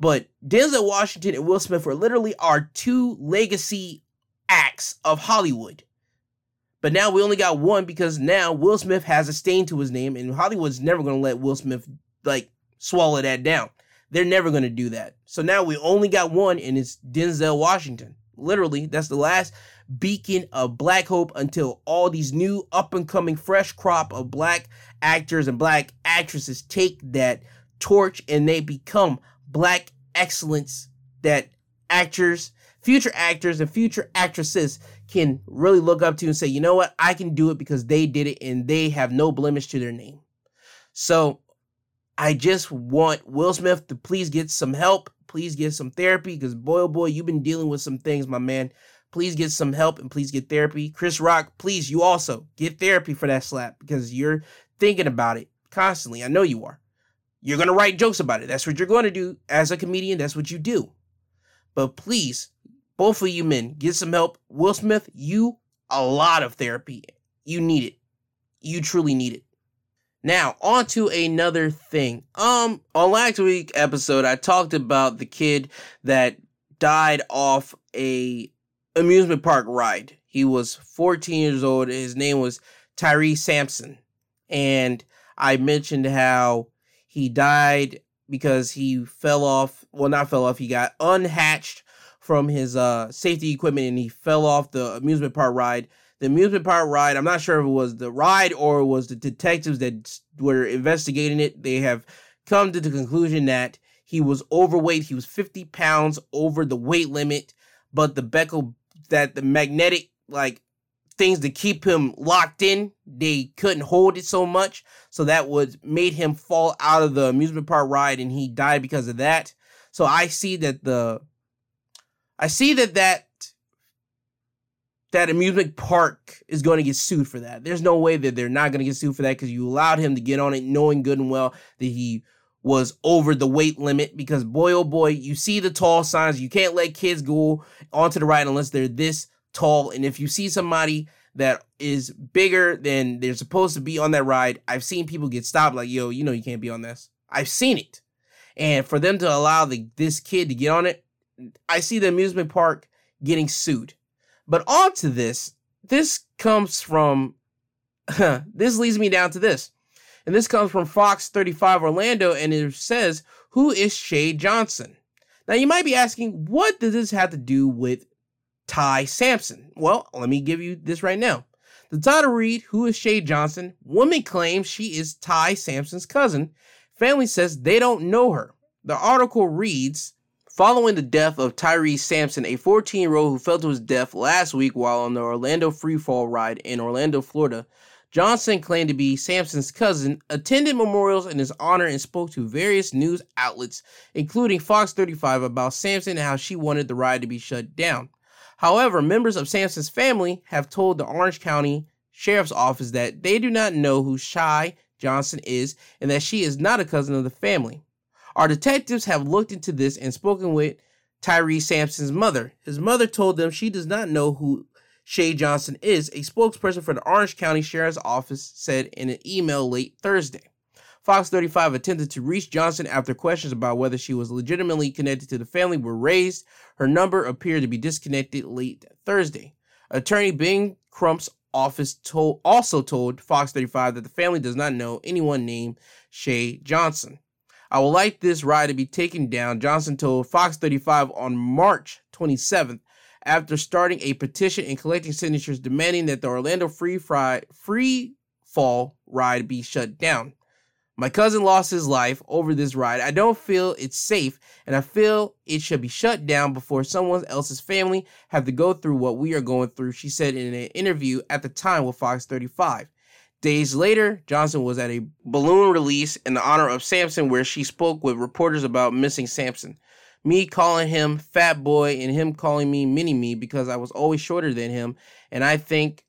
But Denzel Washington and Will Smith were literally our two legacy acts of Hollywood. But now we only got one, because now Will Smith has a stain to his name, and Hollywood's never going to let Will Smith, like, swallow that down. They're never going to do that. So now we only got one, and it's Denzel Washington. Literally, that's the last beacon of black hope until all these new up-and-coming fresh crop of black actors and black actresses take that torch and they become black excellence that actors, future actors and future actresses can really look up to and say, you know what, I can do it because they did it and they have no blemish to their name. So I just want Will Smith to please get some help. Please get some therapy, because boy, oh boy, you've been dealing with some things, my man. Please get some help and please get therapy. Chris Rock, please, you also get therapy for that slap, because you're thinking about it constantly. I know you are. You're going to write jokes about it. That's what you're going to do as a comedian. That's what you do. But please, both of you men, get some help. Will Smith, you, a lot of therapy. You need it. You truly need it. Now, on to another thing. Um, on last week's episode, I talked about the kid that died off a amusement park ride. He was fourteen years old. His name was Tyre Sampson. And I mentioned how he died because he fell off. Well, not fell off. He got unhatched from his uh, safety equipment, and he fell off the amusement park ride. The amusement park ride, I'm not sure if it was the ride or it was the detectives that were investigating it. They have come to the conclusion that he was overweight. He was fifty pounds over the weight limit, but the Beckel, that the magnetic, like, things to keep him locked in, they couldn't hold it so much. So that was made him fall out of the amusement park ride, and he died because of that. So I see that the, I see that that, that amusement park is going to get sued for that. There's no way that they're not going to get sued for that, because you allowed him to get on it knowing good and well that he was over the weight limit, because boy, oh boy, you see the tall signs. You can't let kids go onto the ride unless they're this tall, and if you see somebody that is bigger than they're supposed to be on that ride, I've seen people get stopped like, yo, you know you can't be on this. I've seen it. And for them to allow the, this kid to get on it, I see the amusement park getting sued. But on to this, this comes from, huh, this leads me down to this. And this comes from Fox thirty-five Orlando, and it says, who is Shay Johnson? Now you might be asking, what does this have to do with Tyre Sampson? Well, let me give you this right now. The title read, who is Shay Johnson? Woman claims she is Tyre Sampson's cousin. Family says they don't know her. The article reads, following the death of Tyre Sampson, a fourteen-year-old who fell to his death last week while on the Orlando Freefall ride in Orlando, Florida, Johnson claimed to be Sampson's cousin, attended memorials in his honor, and spoke to various news outlets, including Fox thirty-five, about Sampson and how she wanted the ride to be shut down. However, members of Sampson's family have told the Orange County Sheriff's Office that they do not know who Shay Johnson is and that she is not a cousin of the family. Our detectives have looked into this and spoken with Tyre Sampson's mother. His mother told them she does not know who Shay Johnson is, a spokesperson for the Orange County Sheriff's Office said in an email late Thursday. Fox thirty-five attempted to reach Johnson after questions about whether she was legitimately connected to the family were raised. Her number appeared to be disconnected late Thursday. Attorney Ben Crump's office told, also told Fox thirty-five that the family does not know anyone named Shay Johnson. I would like this ride to be taken down, Johnson told Fox thirty-five on March twenty-seventh after starting a petition and collecting signatures demanding that the Orlando Free Fry, Free Fall ride be shut down. My cousin lost his life over this ride. I don't feel it's safe, and I feel it should be shut down before someone else's family have to go through what we are going through, she said in an interview at the time with Fox thirty-five. Days later, Johnson was at a balloon release in honor of Sampson, where she spoke with reporters about missing Sampson. Me calling him Fat Boy and him calling me Mini Me because I was always shorter than him, and I think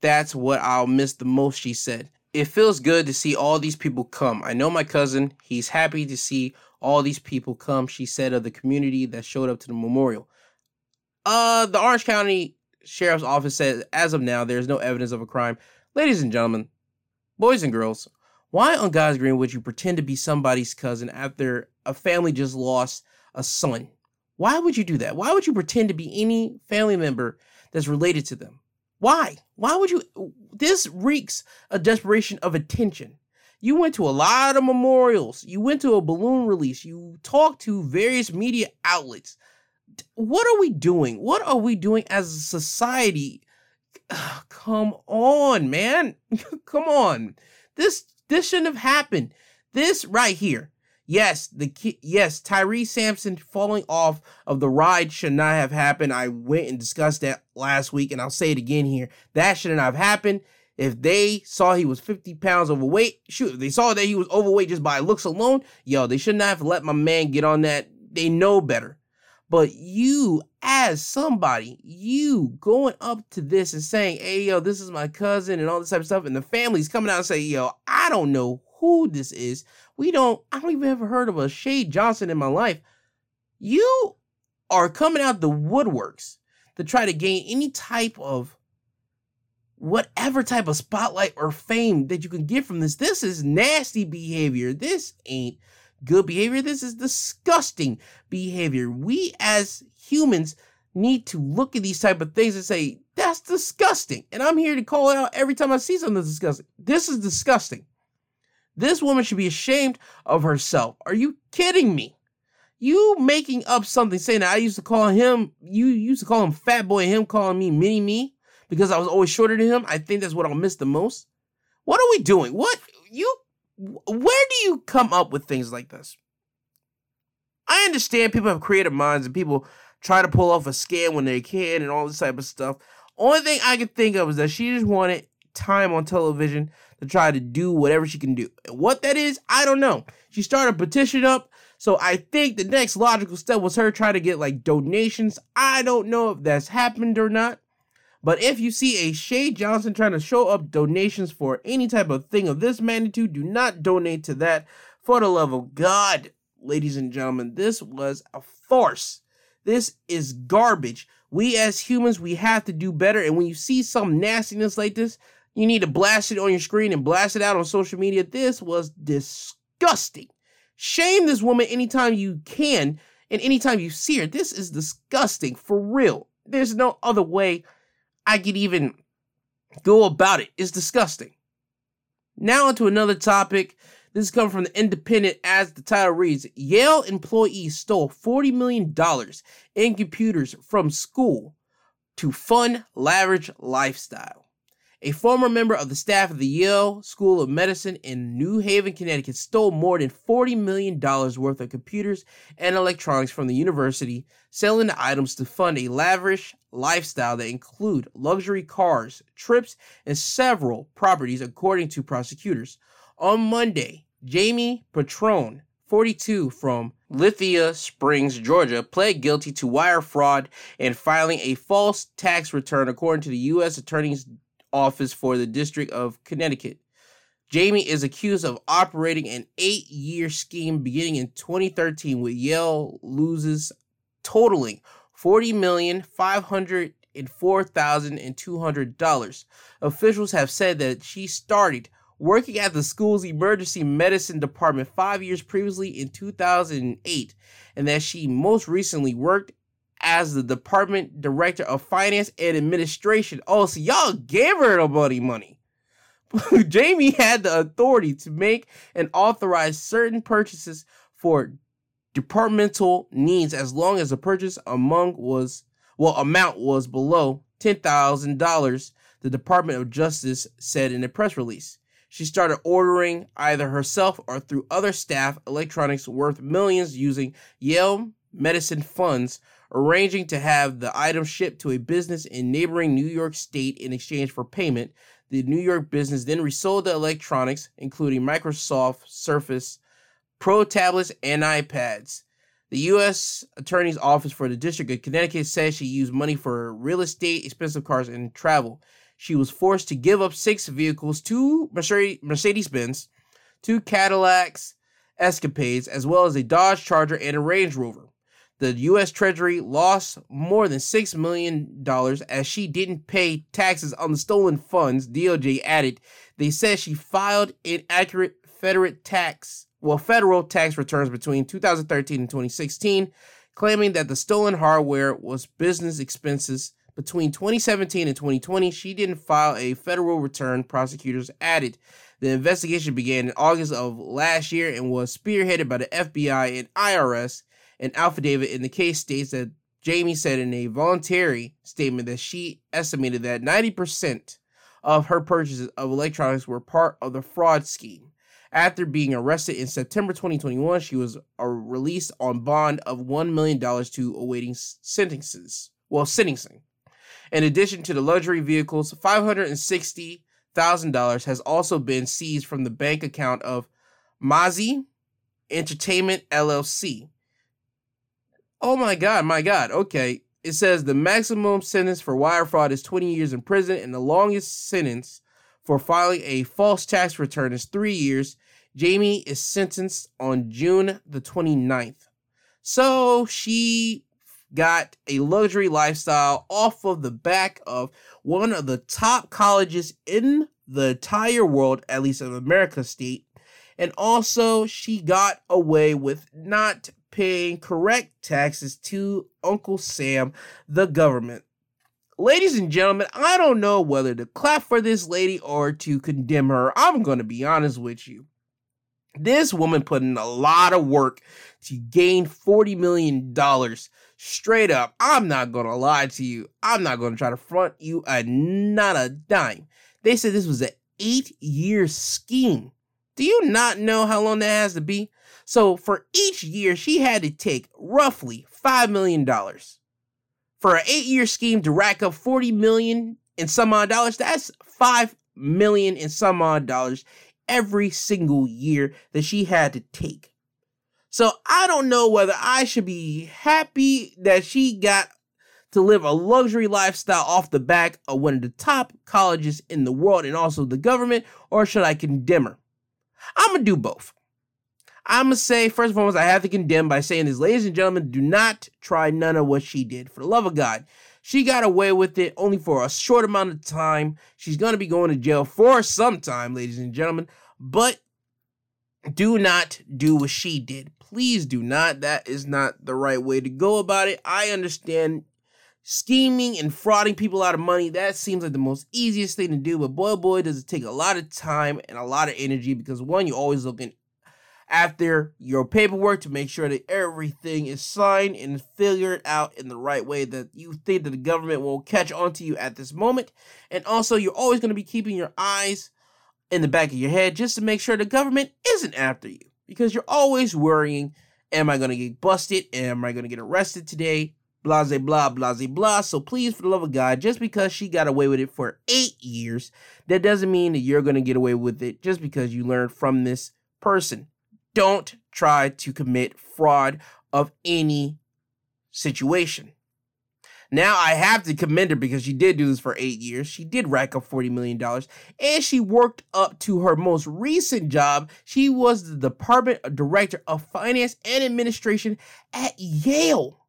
that's what I'll miss the most, she said. It feels good to see all these people come. I know my cousin. He's happy to see all these people come, she said of the community that showed up to the memorial. Uh, the Orange County Sheriff's Office says, as of now, there's no evidence of a crime. Ladies and gentlemen, boys and girls, why on God's green would you pretend to be somebody's cousin after a family just lost a son? Why would you do that? Why would you pretend to be any family member that's related to them? Why? Why would you? This reeks a desperation of attention. You went to a lot of memorials. You went to a balloon release. You talked to various media outlets. What are we doing? What are we doing as a society? Ugh, come on, man. Come on. This this shouldn't have happened. This right here. Yes, the ki- yes, Tyre Sampson falling off of the ride should not have happened. I went and discussed that last week, and I'll say it again here. That shouldn't have happened. If they saw he was fifty pounds overweight, shoot, if they saw that he was overweight just by looks alone, yo, they should not have let my man get on that. They know better. But you, as somebody, you going up to this and saying, hey, yo, this is my cousin and all this type of stuff, and the family's coming out and say, yo, I don't know who this is. We don't, I don't even ever heard of a Shay Johnson in my life. You are coming out the woodworks to try to gain any type of whatever type of spotlight or fame that you can get from this. This is nasty behavior. This ain't good behavior. This is disgusting behavior. We as humans need to look at these type of things and say, that's disgusting. And I'm here to call it out every time I see something that's disgusting. This is disgusting. This woman should be ashamed of herself. Are you kidding me? You making up something saying that I used to call him, you used to call him Fat Boy, him calling me Mini Me because I was always shorter than him. I think that's what I'll miss the most. What are we doing? What you, where do you come up with things like this? I understand people have creative minds and people try to pull off a scam when they can and all this type of stuff. Only thing I could think of is that she just wanted time on television to try to do whatever she can do. What that is, I don't know. She started a petition up, so I think the next logical step was her trying to get like donations. I don't know if that's happened or not, but if you see a Shay Johnson trying to show up donations for any type of thing of this magnitude, do not donate to that. For the love of God, ladies and gentlemen, this was a farce. This is garbage. We as humans, we have to do better, and when you see some nastiness like this, you need to blast it on your screen and blast it out on social media. This was disgusting. Shame this woman anytime you can and anytime you see her. This is disgusting, for real. There's no other way I could even go about it. It's disgusting. Now onto another topic. This is coming from The Independent, as the title reads, Yale employees stole forty million dollars in computers from school to fund lavish lifestyle. A former member of the staff of the Yale School of Medicine in New Haven, Connecticut, stole more than forty million dollars worth of computers and electronics from the university, selling the items to fund a lavish lifestyle that include luxury cars, trips, and several properties, according to prosecutors. On Monday, Jamie Patrone, forty-two, from Lithia Springs, Georgia, pled guilty to wire fraud and filing a false tax return, according to the U S Attorney's Office for the District of Connecticut. Jamie is accused of operating an eight-year scheme beginning in twenty thirteen with Yale losses totaling forty million five hundred four thousand two hundred dollars. Officials have said that she started working at the school's emergency medicine department five years previously in two thousand eight, and that she most recently worked as the department director of finance and administration. Oh, so y'all gave her nobody money. Jamie had the authority to make and authorize certain purchases for departmental needs as long as the purchase among was well amount was below ten thousand dollars, the Department of Justice said in a press release. She started ordering either herself or through other staff electronics worth millions using Yale Medicine funds, arranging to have the item shipped to a business in neighboring New York State in exchange for payment. The New York business then resold the electronics, including Microsoft Surface Pro tablets and iPads. The U S Attorney's Office for the District of Connecticut says she used money for real estate, expensive cars, and travel. She was forced to give up six vehicles, two Mercedes-Benz, two Cadillacs Escapades, as well as a Dodge Charger and a Range Rover. The U S Treasury lost more than six million dollars as she didn't pay taxes on the stolen funds, D O J added. They said she filed inaccurate federal tax, well, federal tax returns between two thousand thirteen and twenty sixteen, claiming that the stolen hardware was business expenses. Between twenty seventeen and twenty twenty, she didn't file a federal return, prosecutors added. The investigation began in August of last year and was spearheaded by the F B I and I R S. An affidavit in the case states that Jamie said in a voluntary statement that she estimated that ninety percent of her purchases of electronics were part of the fraud scheme. After being arrested in September twenty twenty-one, she was released on bond of one million dollars to awaiting sentences. Well, sentencing. In addition to the luxury vehicles, five hundred sixty thousand dollars has also been seized from the bank account of Mazi Entertainment L L C. Oh my God, my God. Okay. It says the maximum sentence for wire fraud is twenty years in prison, and the longest sentence for filing a false tax return is three years. Jamie is sentenced on June the twenty-ninth. So she got a luxury lifestyle off of the back of one of the top colleges in the entire world, at least in America state. And also she got away with not paying correct taxes to Uncle Sam, the government. Ladies and gentlemen, I don't know whether to clap for this lady or to condemn her. I'm going to be honest with you. This woman put in a lot of work to gain forty million dollars straight up. I'm not going to lie to you. I'm not going to try to front you a not a dime. They said this was an eight-year scheme. Do you not know how long that has to be? So for each year, she had to take roughly five million dollars. For an eight-year scheme to rack up forty million dollars and some odd dollars, that's five million dollars and some odd dollars every single year that she had to take. So I don't know whether I should be happy that she got to live a luxury lifestyle off the back of one of the top colleges in the world and also the government, or should I condemn her? I'm going to do both. I'm going to say, first and foremost, I have to condemn by saying this. Ladies and gentlemen, do not try none of what she did. For the love of God, she got away with it only for a short amount of time. She's going to be going to jail for some time, ladies and gentlemen. But do not do what she did. Please do not. That is not the right way to go about it. I understand scheming and frauding people out of money, that seems like the most easiest thing to do, but boy, boy, does it take a lot of time and a lot of energy because, one, you're always looking after your paperwork to make sure that everything is signed and figured out in the right way that you think that the government won't catch on to you at this moment. And also, you're always going to be keeping your eyes in the back of your head just to make sure the government isn't after you because you're always worrying, am I going to get busted? Am I going to get arrested today? Blah, blah, blah, blah. So please, for the love of God, just because she got away with it for eight years, that doesn't mean that you're going to get away with it just because you learned from this person. Don't try to commit fraud of any situation. Now, I have to commend her because she did do this for eight years. She did rack up forty million dollars, and she worked up to her most recent job. She was the Department Director of Finance and Administration at Yale.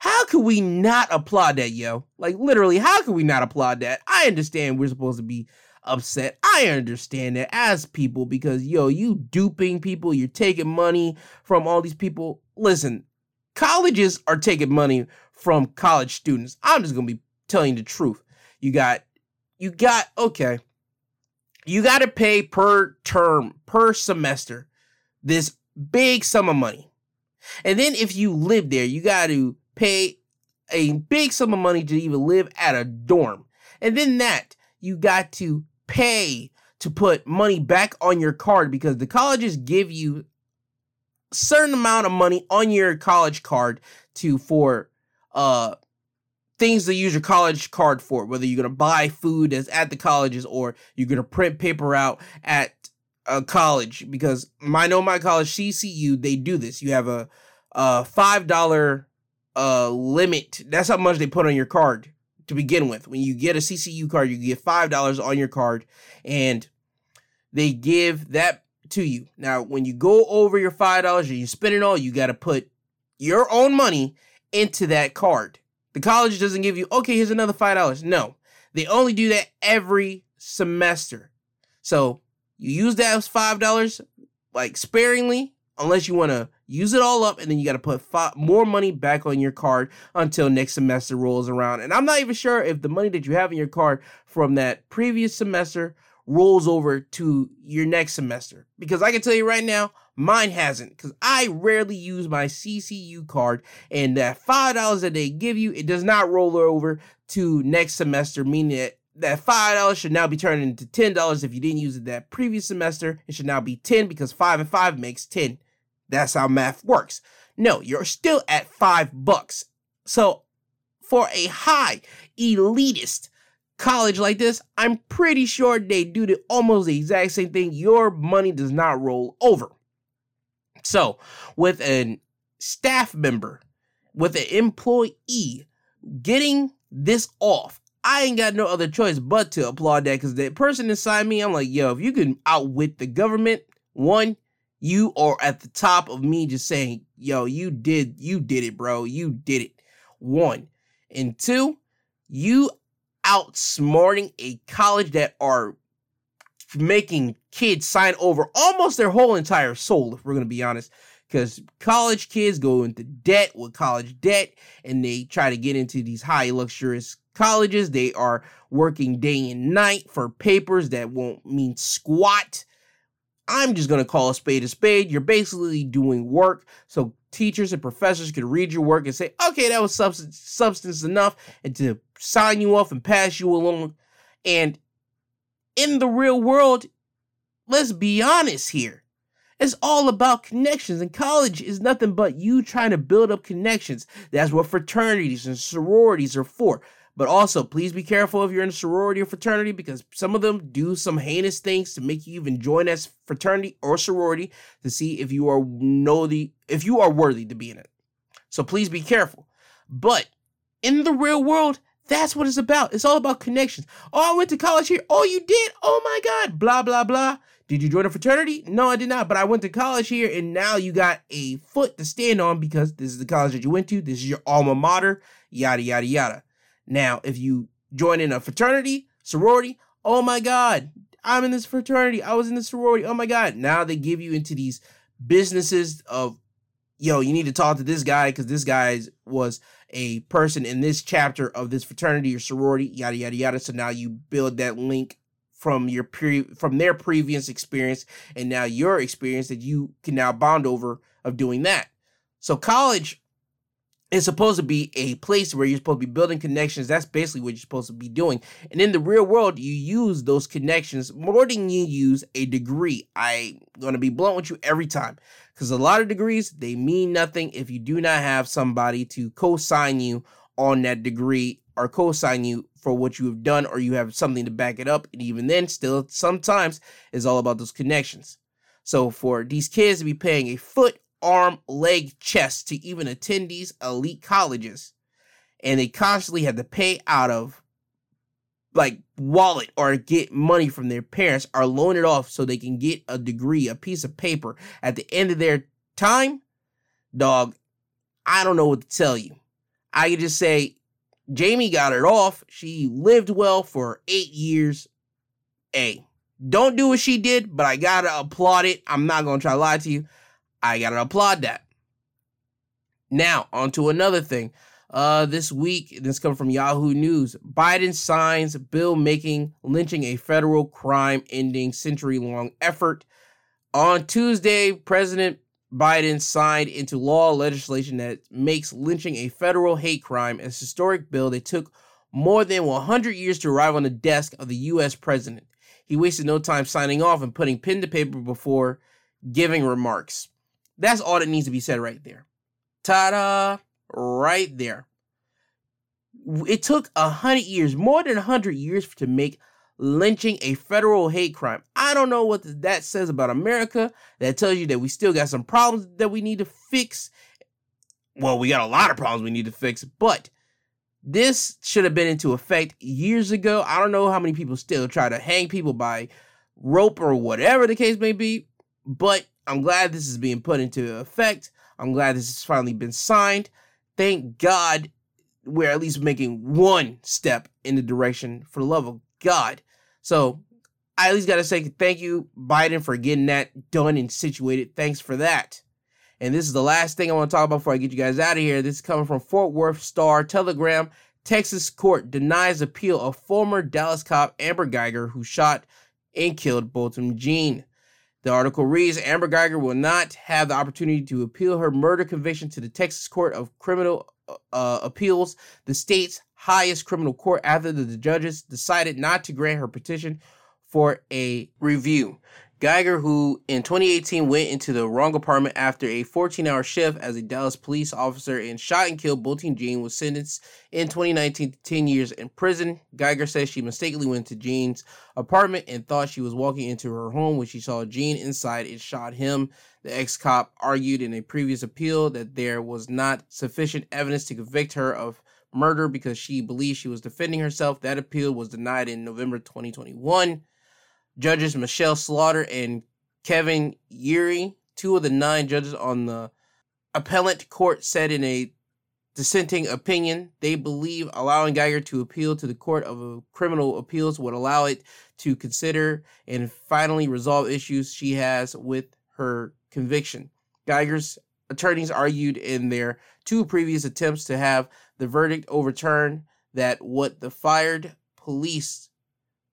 How could we not applaud that, yo? Like, literally, how could we not applaud that? I understand we're supposed to be upset. I understand that as people, because, yo, you duping people, you're taking money from all these people. Listen, colleges are taking money from college students. I'm just going to be telling the truth. You got, you got, okay. You got to pay per term, per semester, this big sum of money. And then if you live there, you got to pay a big sum of money to even live at a dorm. And then that, you got to pay to put money back on your card, because the colleges give you a certain amount of money on your college card to for uh things to use your college card for, whether you're going to buy food that's at the colleges or you're going to print paper out at a college. Because I know my college, C C U, they do this. You have a, a five dollars uh, limit. That's how much they put on your card to begin with. When you get a C C U card, you get five dollars on your card, and they give that to you. Now, when you go over your five dollars and you spend it all, you got to put your own money into that card. The college doesn't give you, okay, here's another five dollars. No, they only do that every semester. So you use that five dollars like sparingly, unless you want to use it all up, and then you got to put five, more money back on your card until next semester rolls around. And I'm not even sure if the money that you have in your card from that previous semester rolls over to your next semester, because I can tell you right now, mine hasn't, because I rarely use my C C U card, and that five dollars that they give you, it does not roll over to next semester, meaning that that five dollars should now be turned into ten dollars if you didn't use it that previous semester. It should now be ten, because five and five makes ten. That's how math works. No, you're still at five bucks. So for a high elitist college like this, I'm pretty sure they do the almost the exact same thing. Your money does not roll over. So with a staff member, with an employee getting this off, I ain't got no other choice but to applaud that, because the person inside me, I'm like, yo, if you can outwit the government, one, you are at the top of me just saying, yo, you did, you did it, bro. You did it. One. And two, you outsmarting a college that are making kids sign over almost their whole entire soul, if we're going to be honest, because college kids go into debt with college debt, and they try to get into these high luxurious colleges. They are working day and night for papers that won't mean squat. I'm just going to call a spade a spade. You're basically doing work so teachers and professors can read your work and say, okay, that was substance, substance enough, and to sign you off and pass you along. And in the real world, let's be honest here. It's all about connections, and college is nothing but you trying to build up connections. That's what fraternities and sororities are for. But also, please be careful if you're in a sorority or fraternity, because some of them do some heinous things to make you even join as fraternity or sorority to see if you are worthy, if you are worthy to be in it. So please be careful. But in the real world, that's what it's about. It's all about connections. Oh, I went to college here. Oh, you did? Oh, my God. Blah, blah, blah. Did you join a fraternity? No, I did not. But I went to college here, and now you got a foot to stand on because this is the college that you went to. This is your alma mater, yada, yada, yada. Now, if you join in a fraternity, sorority, oh, my God, I'm in this fraternity. I was in this sorority. Oh, my God. Now they give you into these businesses of, yo, you need to talk to this guy because this guy was a person in this chapter of this fraternity or sorority, yada, yada, yada. So now you build that link from your pre- from their previous experience, and now your experience that you can now bond over of doing that. So college is supposed to be a place where you're supposed to be building connections. That's basically what you're supposed to be doing. And in the real world, you use those connections more than you use a degree. I'm going to be blunt with you every time, because a lot of degrees, they mean nothing if you do not have somebody to co-sign you on that degree or co-sign you for what you have done, or you have something to back it up. And even then, still, sometimes it's all about those connections. So for these kids to be paying a foot, arm, leg, chest to even attend these elite colleges, and they constantly have to pay out of like wallet or get money from their parents or loan it off so they can get a degree, a piece of paper at the end of their time, dog, I don't know what to tell you. I could just say Jamie got it off. She lived well for eight years. hey, don't do what she did, but I gotta applaud it. I'm not gonna try to lie to you. I gotta applaud that. Now, on to another thing. Uh, this week, this comes from Yahoo News. Biden signs bill making lynching a federal crime-ending century-long effort. On Tuesday, President Biden signed into law legislation that makes lynching a federal hate crime, a historic bill that took more than one hundred years to arrive on the desk of the U S president. He wasted no time signing off and putting pen to paper before giving remarks. That's all that needs to be said right there. Ta-da! Right there. It took one hundred years, more than one hundred years, to make lynching a federal hate crime. I don't know what that says about America. That tells you that we still got some problems that we need to fix. Well, we got a lot of problems we need to fix, but this should have been into effect years ago. I don't know how many people still try to hang people by rope or whatever the case may be, but I'm glad this is being put into effect. I'm glad this has finally been signed. Thank God we're at least making one step in the direction, for the love of God. So I at least got to say thank you, Biden, for getting that done and situated. Thanks for that. And this is the last thing I want to talk about before I get you guys out of here. This is coming from Fort Worth Star-Telegram. Texas court denies appeal of former Dallas cop Amber Guyger, who shot and killed Botham Jean. The article reads, Amber Guyger will not have the opportunity to appeal her murder conviction to the Texas Court of Criminal uh, Appeals, the state's highest criminal court, after the judges decided not to grant her petition for a review. Guyger, who in twenty eighteen went into the wrong apartment after a fourteen-hour shift as a Dallas police officer and shot and killed Botham Jean, was sentenced in twenty nineteen to ten years in prison. Guyger says she mistakenly went to Jean's apartment and thought she was walking into her home when she saw Jean inside and shot him. The ex-cop argued in a previous appeal that there was not sufficient evidence to convict her of murder because she believed she was defending herself. That appeal was denied in November twenty twenty-one. Judges Michelle Slaughter and Kevin Yeary, two of the nine judges on the appellate court, said in a dissenting opinion they believe allowing Guyger to appeal to the Court of Criminal Appeals would allow it to consider and finally resolve issues she has with her conviction. Geiger's attorneys argued in their two previous attempts to have the verdict overturned that what the fired police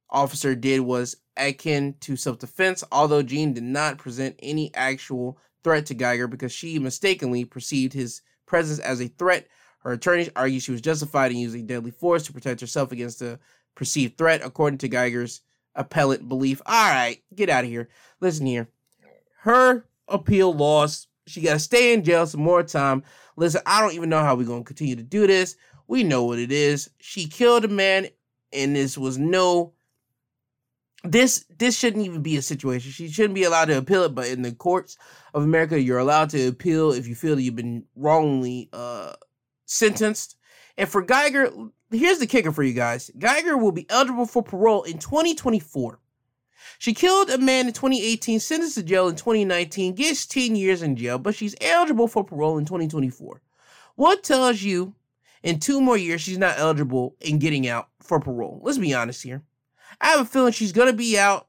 officer did was akin to self-defense, although Jean did not present any actual threat to Guyger because she mistakenly perceived his presence as a threat. Her attorneys argued she was justified in using deadly force to protect herself against the perceived threat, according to Geiger's appellate belief. All right, get out of here. Listen here. Her appeal lost. She got to stay in jail some more time. Listen, I don't even know how we're going to continue to do this. We know what it is. She killed a man, and this was no... This this shouldn't even be a situation. She shouldn't be allowed to appeal it, but in the courts of America, you're allowed to appeal if you feel that you've been wrongly uh, sentenced. And for Guyger, here's the kicker for you guys. Guyger will be eligible for parole in twenty twenty-four. She killed a man in twenty eighteen, sentenced to jail in twenty nineteen, gets ten years in jail, but she's eligible for parole in twenty twenty-four. What tells you in two more years she's not eligible in getting out for parole? Let's be honest here. I have a feeling she's going to be out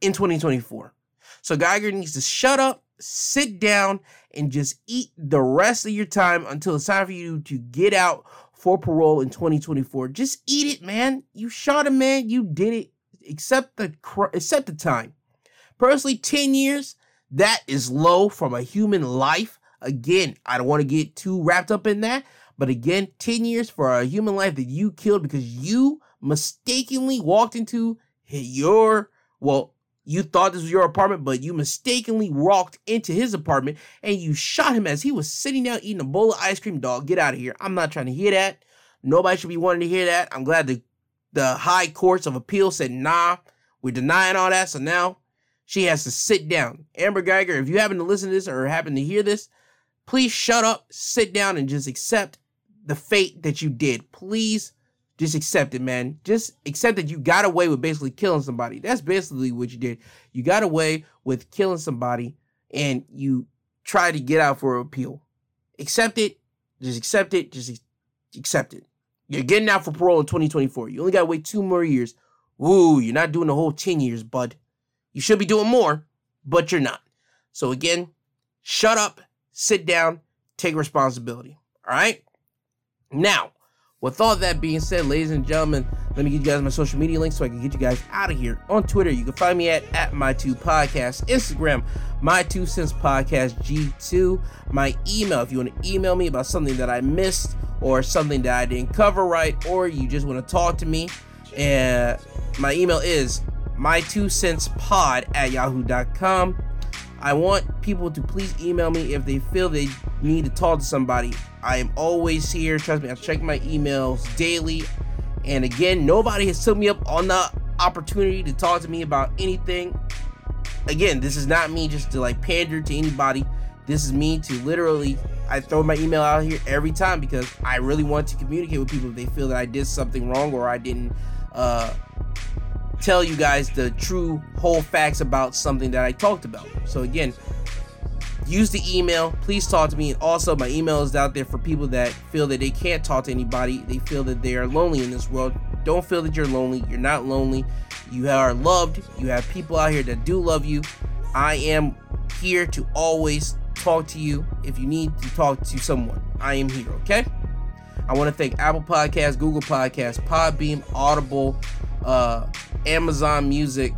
in twenty twenty-four. So Guyger needs to shut up, sit down, and just eat the rest of your time until it's time for you to get out for parole in twenty twenty-four. Just eat it, man. You shot a man. You did it. Accept the, accept the time. Personally, ten years, that is low from a human life. Again, I don't want to get too wrapped up in that. But again, ten years for a human life that you killed because you mistakenly walked into your, well, you thought this was your apartment, but you mistakenly walked into his apartment and you shot him as he was sitting down eating a bowl of ice cream. Dog, get out of here. I'm not trying to hear that. Nobody should be wanting to hear that. I'm glad the, the high courts of appeal said, nah, we're denying all that. So now she has to sit down. Amber Guyger, if you happen to listen to this or happen to hear this, please shut up, sit down, and just accept the fate that you did. Please just accept it, man. Just accept that you got away with basically killing somebody. That's basically what you did. You got away with killing somebody, and you tried to get out for appeal. Accept it. Just accept it. Just accept it. You're getting out for parole in twenty twenty-four. You only got to wait two more years. Woo, you're not doing the whole ten years, bud. You should be doing more, but you're not. So again, shut up, sit down, take responsibility. All right? Now, with all that being said, ladies and gentlemen, let me get you guys my social media links so I can get you guys out of here. On Twitter, you can find me at, at My Two Podcast. Instagram, My Two Cents Podcast, G two. My email, if you want to email me about something that I missed or something that I didn't cover right, or you just want to talk to me, uh, my email is my two cents pod at yahoo dot com. I want people to please email me if they feel they need to talk to somebody. I am always here. Trust me, I check my emails daily. And again, nobody has took me up on the opportunity to talk to me about anything. Again, this is not me just to like pander to anybody. This is me to literally, I throw my email out here every time because I really want to communicate with people if they feel that I did something wrong or I didn't uh, tell you guys the true whole facts about something that I talked about. So again, use the email, please talk to me. And also my email is out there for people that feel that they can't talk to anybody, they feel that they are lonely in this world. Don't feel that you're lonely. You're not lonely. You are loved. You have people out here that do love you. I am here to always talk to you. If you need to talk to someone, I am here. Okay, I want to thank Apple Podcasts, Google Podcasts, Podbeam, Audible, uh Amazon Music.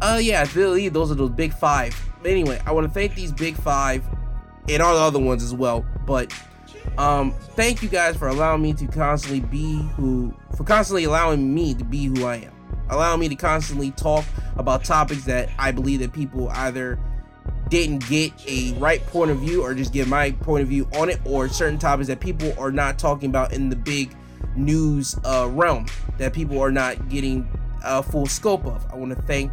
Uh, yeah, I believe those are those big five. But anyway, I want to thank these big five and all the other ones as well. But um, thank you guys for allowing me to constantly be who, for constantly allowing me to be who I am. Allowing me to constantly talk about topics that I believe that people either didn't get a right point of view or just get my point of view on it, or certain topics that people are not talking about in the big news uh, realm that people are not getting Uh, full scope of. I want to thank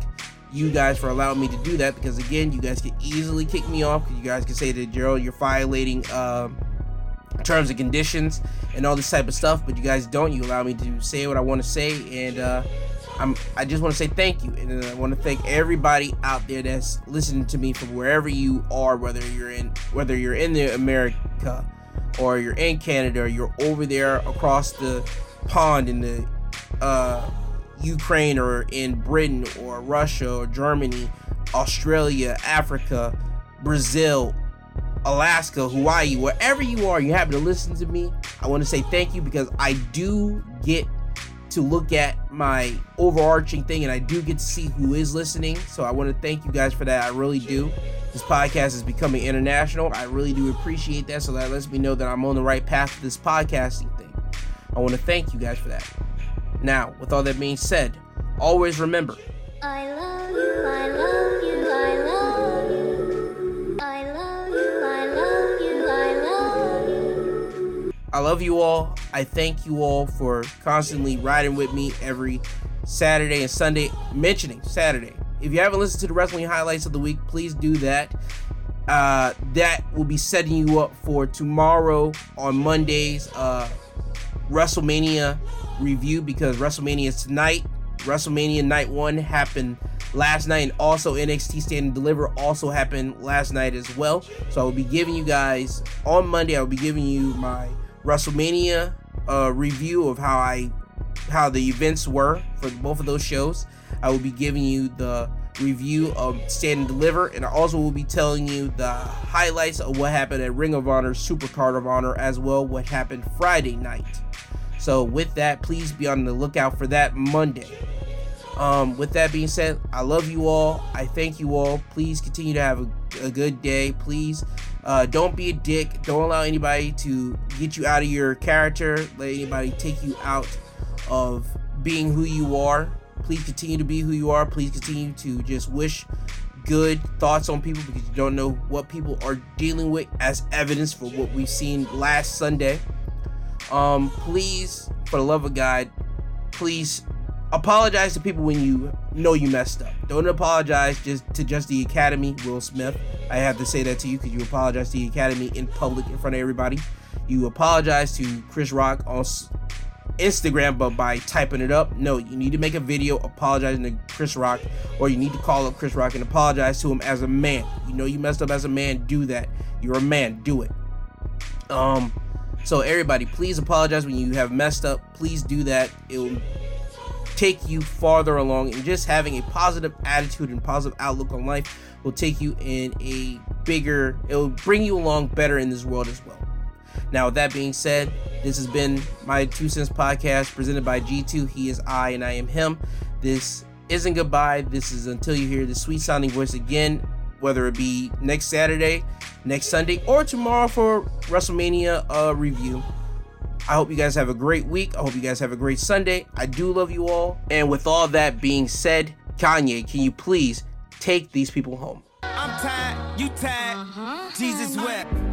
you guys for allowing me to do that, because again, you guys can easily kick me off because you guys can say that Gerald, you're violating uh, terms and conditions and all this type of stuff, but you guys don't. You allow me to say what I want to say, and uh, I'm I just want to say thank you. And I want to thank everybody out there that's listening to me from wherever you are, whether you're in whether you're in the America or you're in Canada or you're over there across the pond in the uh Ukraine or in Britain or Russia or Germany, Australia, Africa, Brazil, Alaska, Hawaii, wherever you are, you happen to listen to me. I want to say thank you, because I do get to look at my overarching thing and I do get to see who is listening. So I want to thank you guys for that. I really do. This podcast is becoming international. I really do appreciate that. So that lets me know that I'm on the right path for this podcasting thing. I want to thank you guys for that. Now, with all that being said, always remember, I love you, I love you, I love you. I love you, I love you, I love you. I love you all. I thank you all for constantly riding with me every Saturday and Sunday. Mentioning Saturday. If you haven't listened to the wrestling highlights of the week, please do that. Uh, that will be setting you up for tomorrow on Monday's uh, WrestleMania review, because WrestleMania is tonight. WrestleMania night one happened last night, and also N X T Stand and Deliver also happened last night as well. So I will be giving you guys on Monday, I will be giving you my WrestleMania uh, review of how I how the events were for both of those shows. I will be giving you the review of Stand and Deliver, and I also will be telling you the highlights of what happened at Ring of Honor, Supercard of Honor, as well what happened Friday night. So with that, please be on the lookout for that Monday. Um, with that being said, I love you all. I thank you all. Please continue to have a, a good day. Please uh, don't be a dick. Don't allow anybody to get you out of your character. Let anybody take you out of being who you are. Please continue to be who you are. Please continue to just wish good thoughts on people, because you don't know what people are dealing with, as evidence for what we've seen last Sunday. Um, please, for the love of God, please apologize to people when you know you messed up. Don't apologize just to just the Academy, Will Smith. I have to say that to you, because you apologize to the Academy in public in front of everybody. You apologize to Chris Rock on Instagram, but by typing it up. No, you need to make a video apologizing to Chris Rock, or you need to call up Chris Rock and apologize to him as a man. You know you messed up as a man, do that. You're a man, do it. Um... So everybody, please apologize when you have messed up. Please do that. It will take you farther along, and just having a positive attitude and positive outlook on life will take you in a bigger, it will bring you along better in this world as well. Now, with that being said, this has been My Two Cents Podcast presented by G two. He is I and I am him. This isn't goodbye. This is until you hear the sweet sounding voice again, whether it be next Saturday, next Sunday, or tomorrow for WrestleMania uh, review. I hope you guys have a great week. I hope you guys have a great Sunday. I do love you all. And with all that being said, Kanye, can you please take these people home? I'm tired. You tired. Uh-huh. Jesus wept.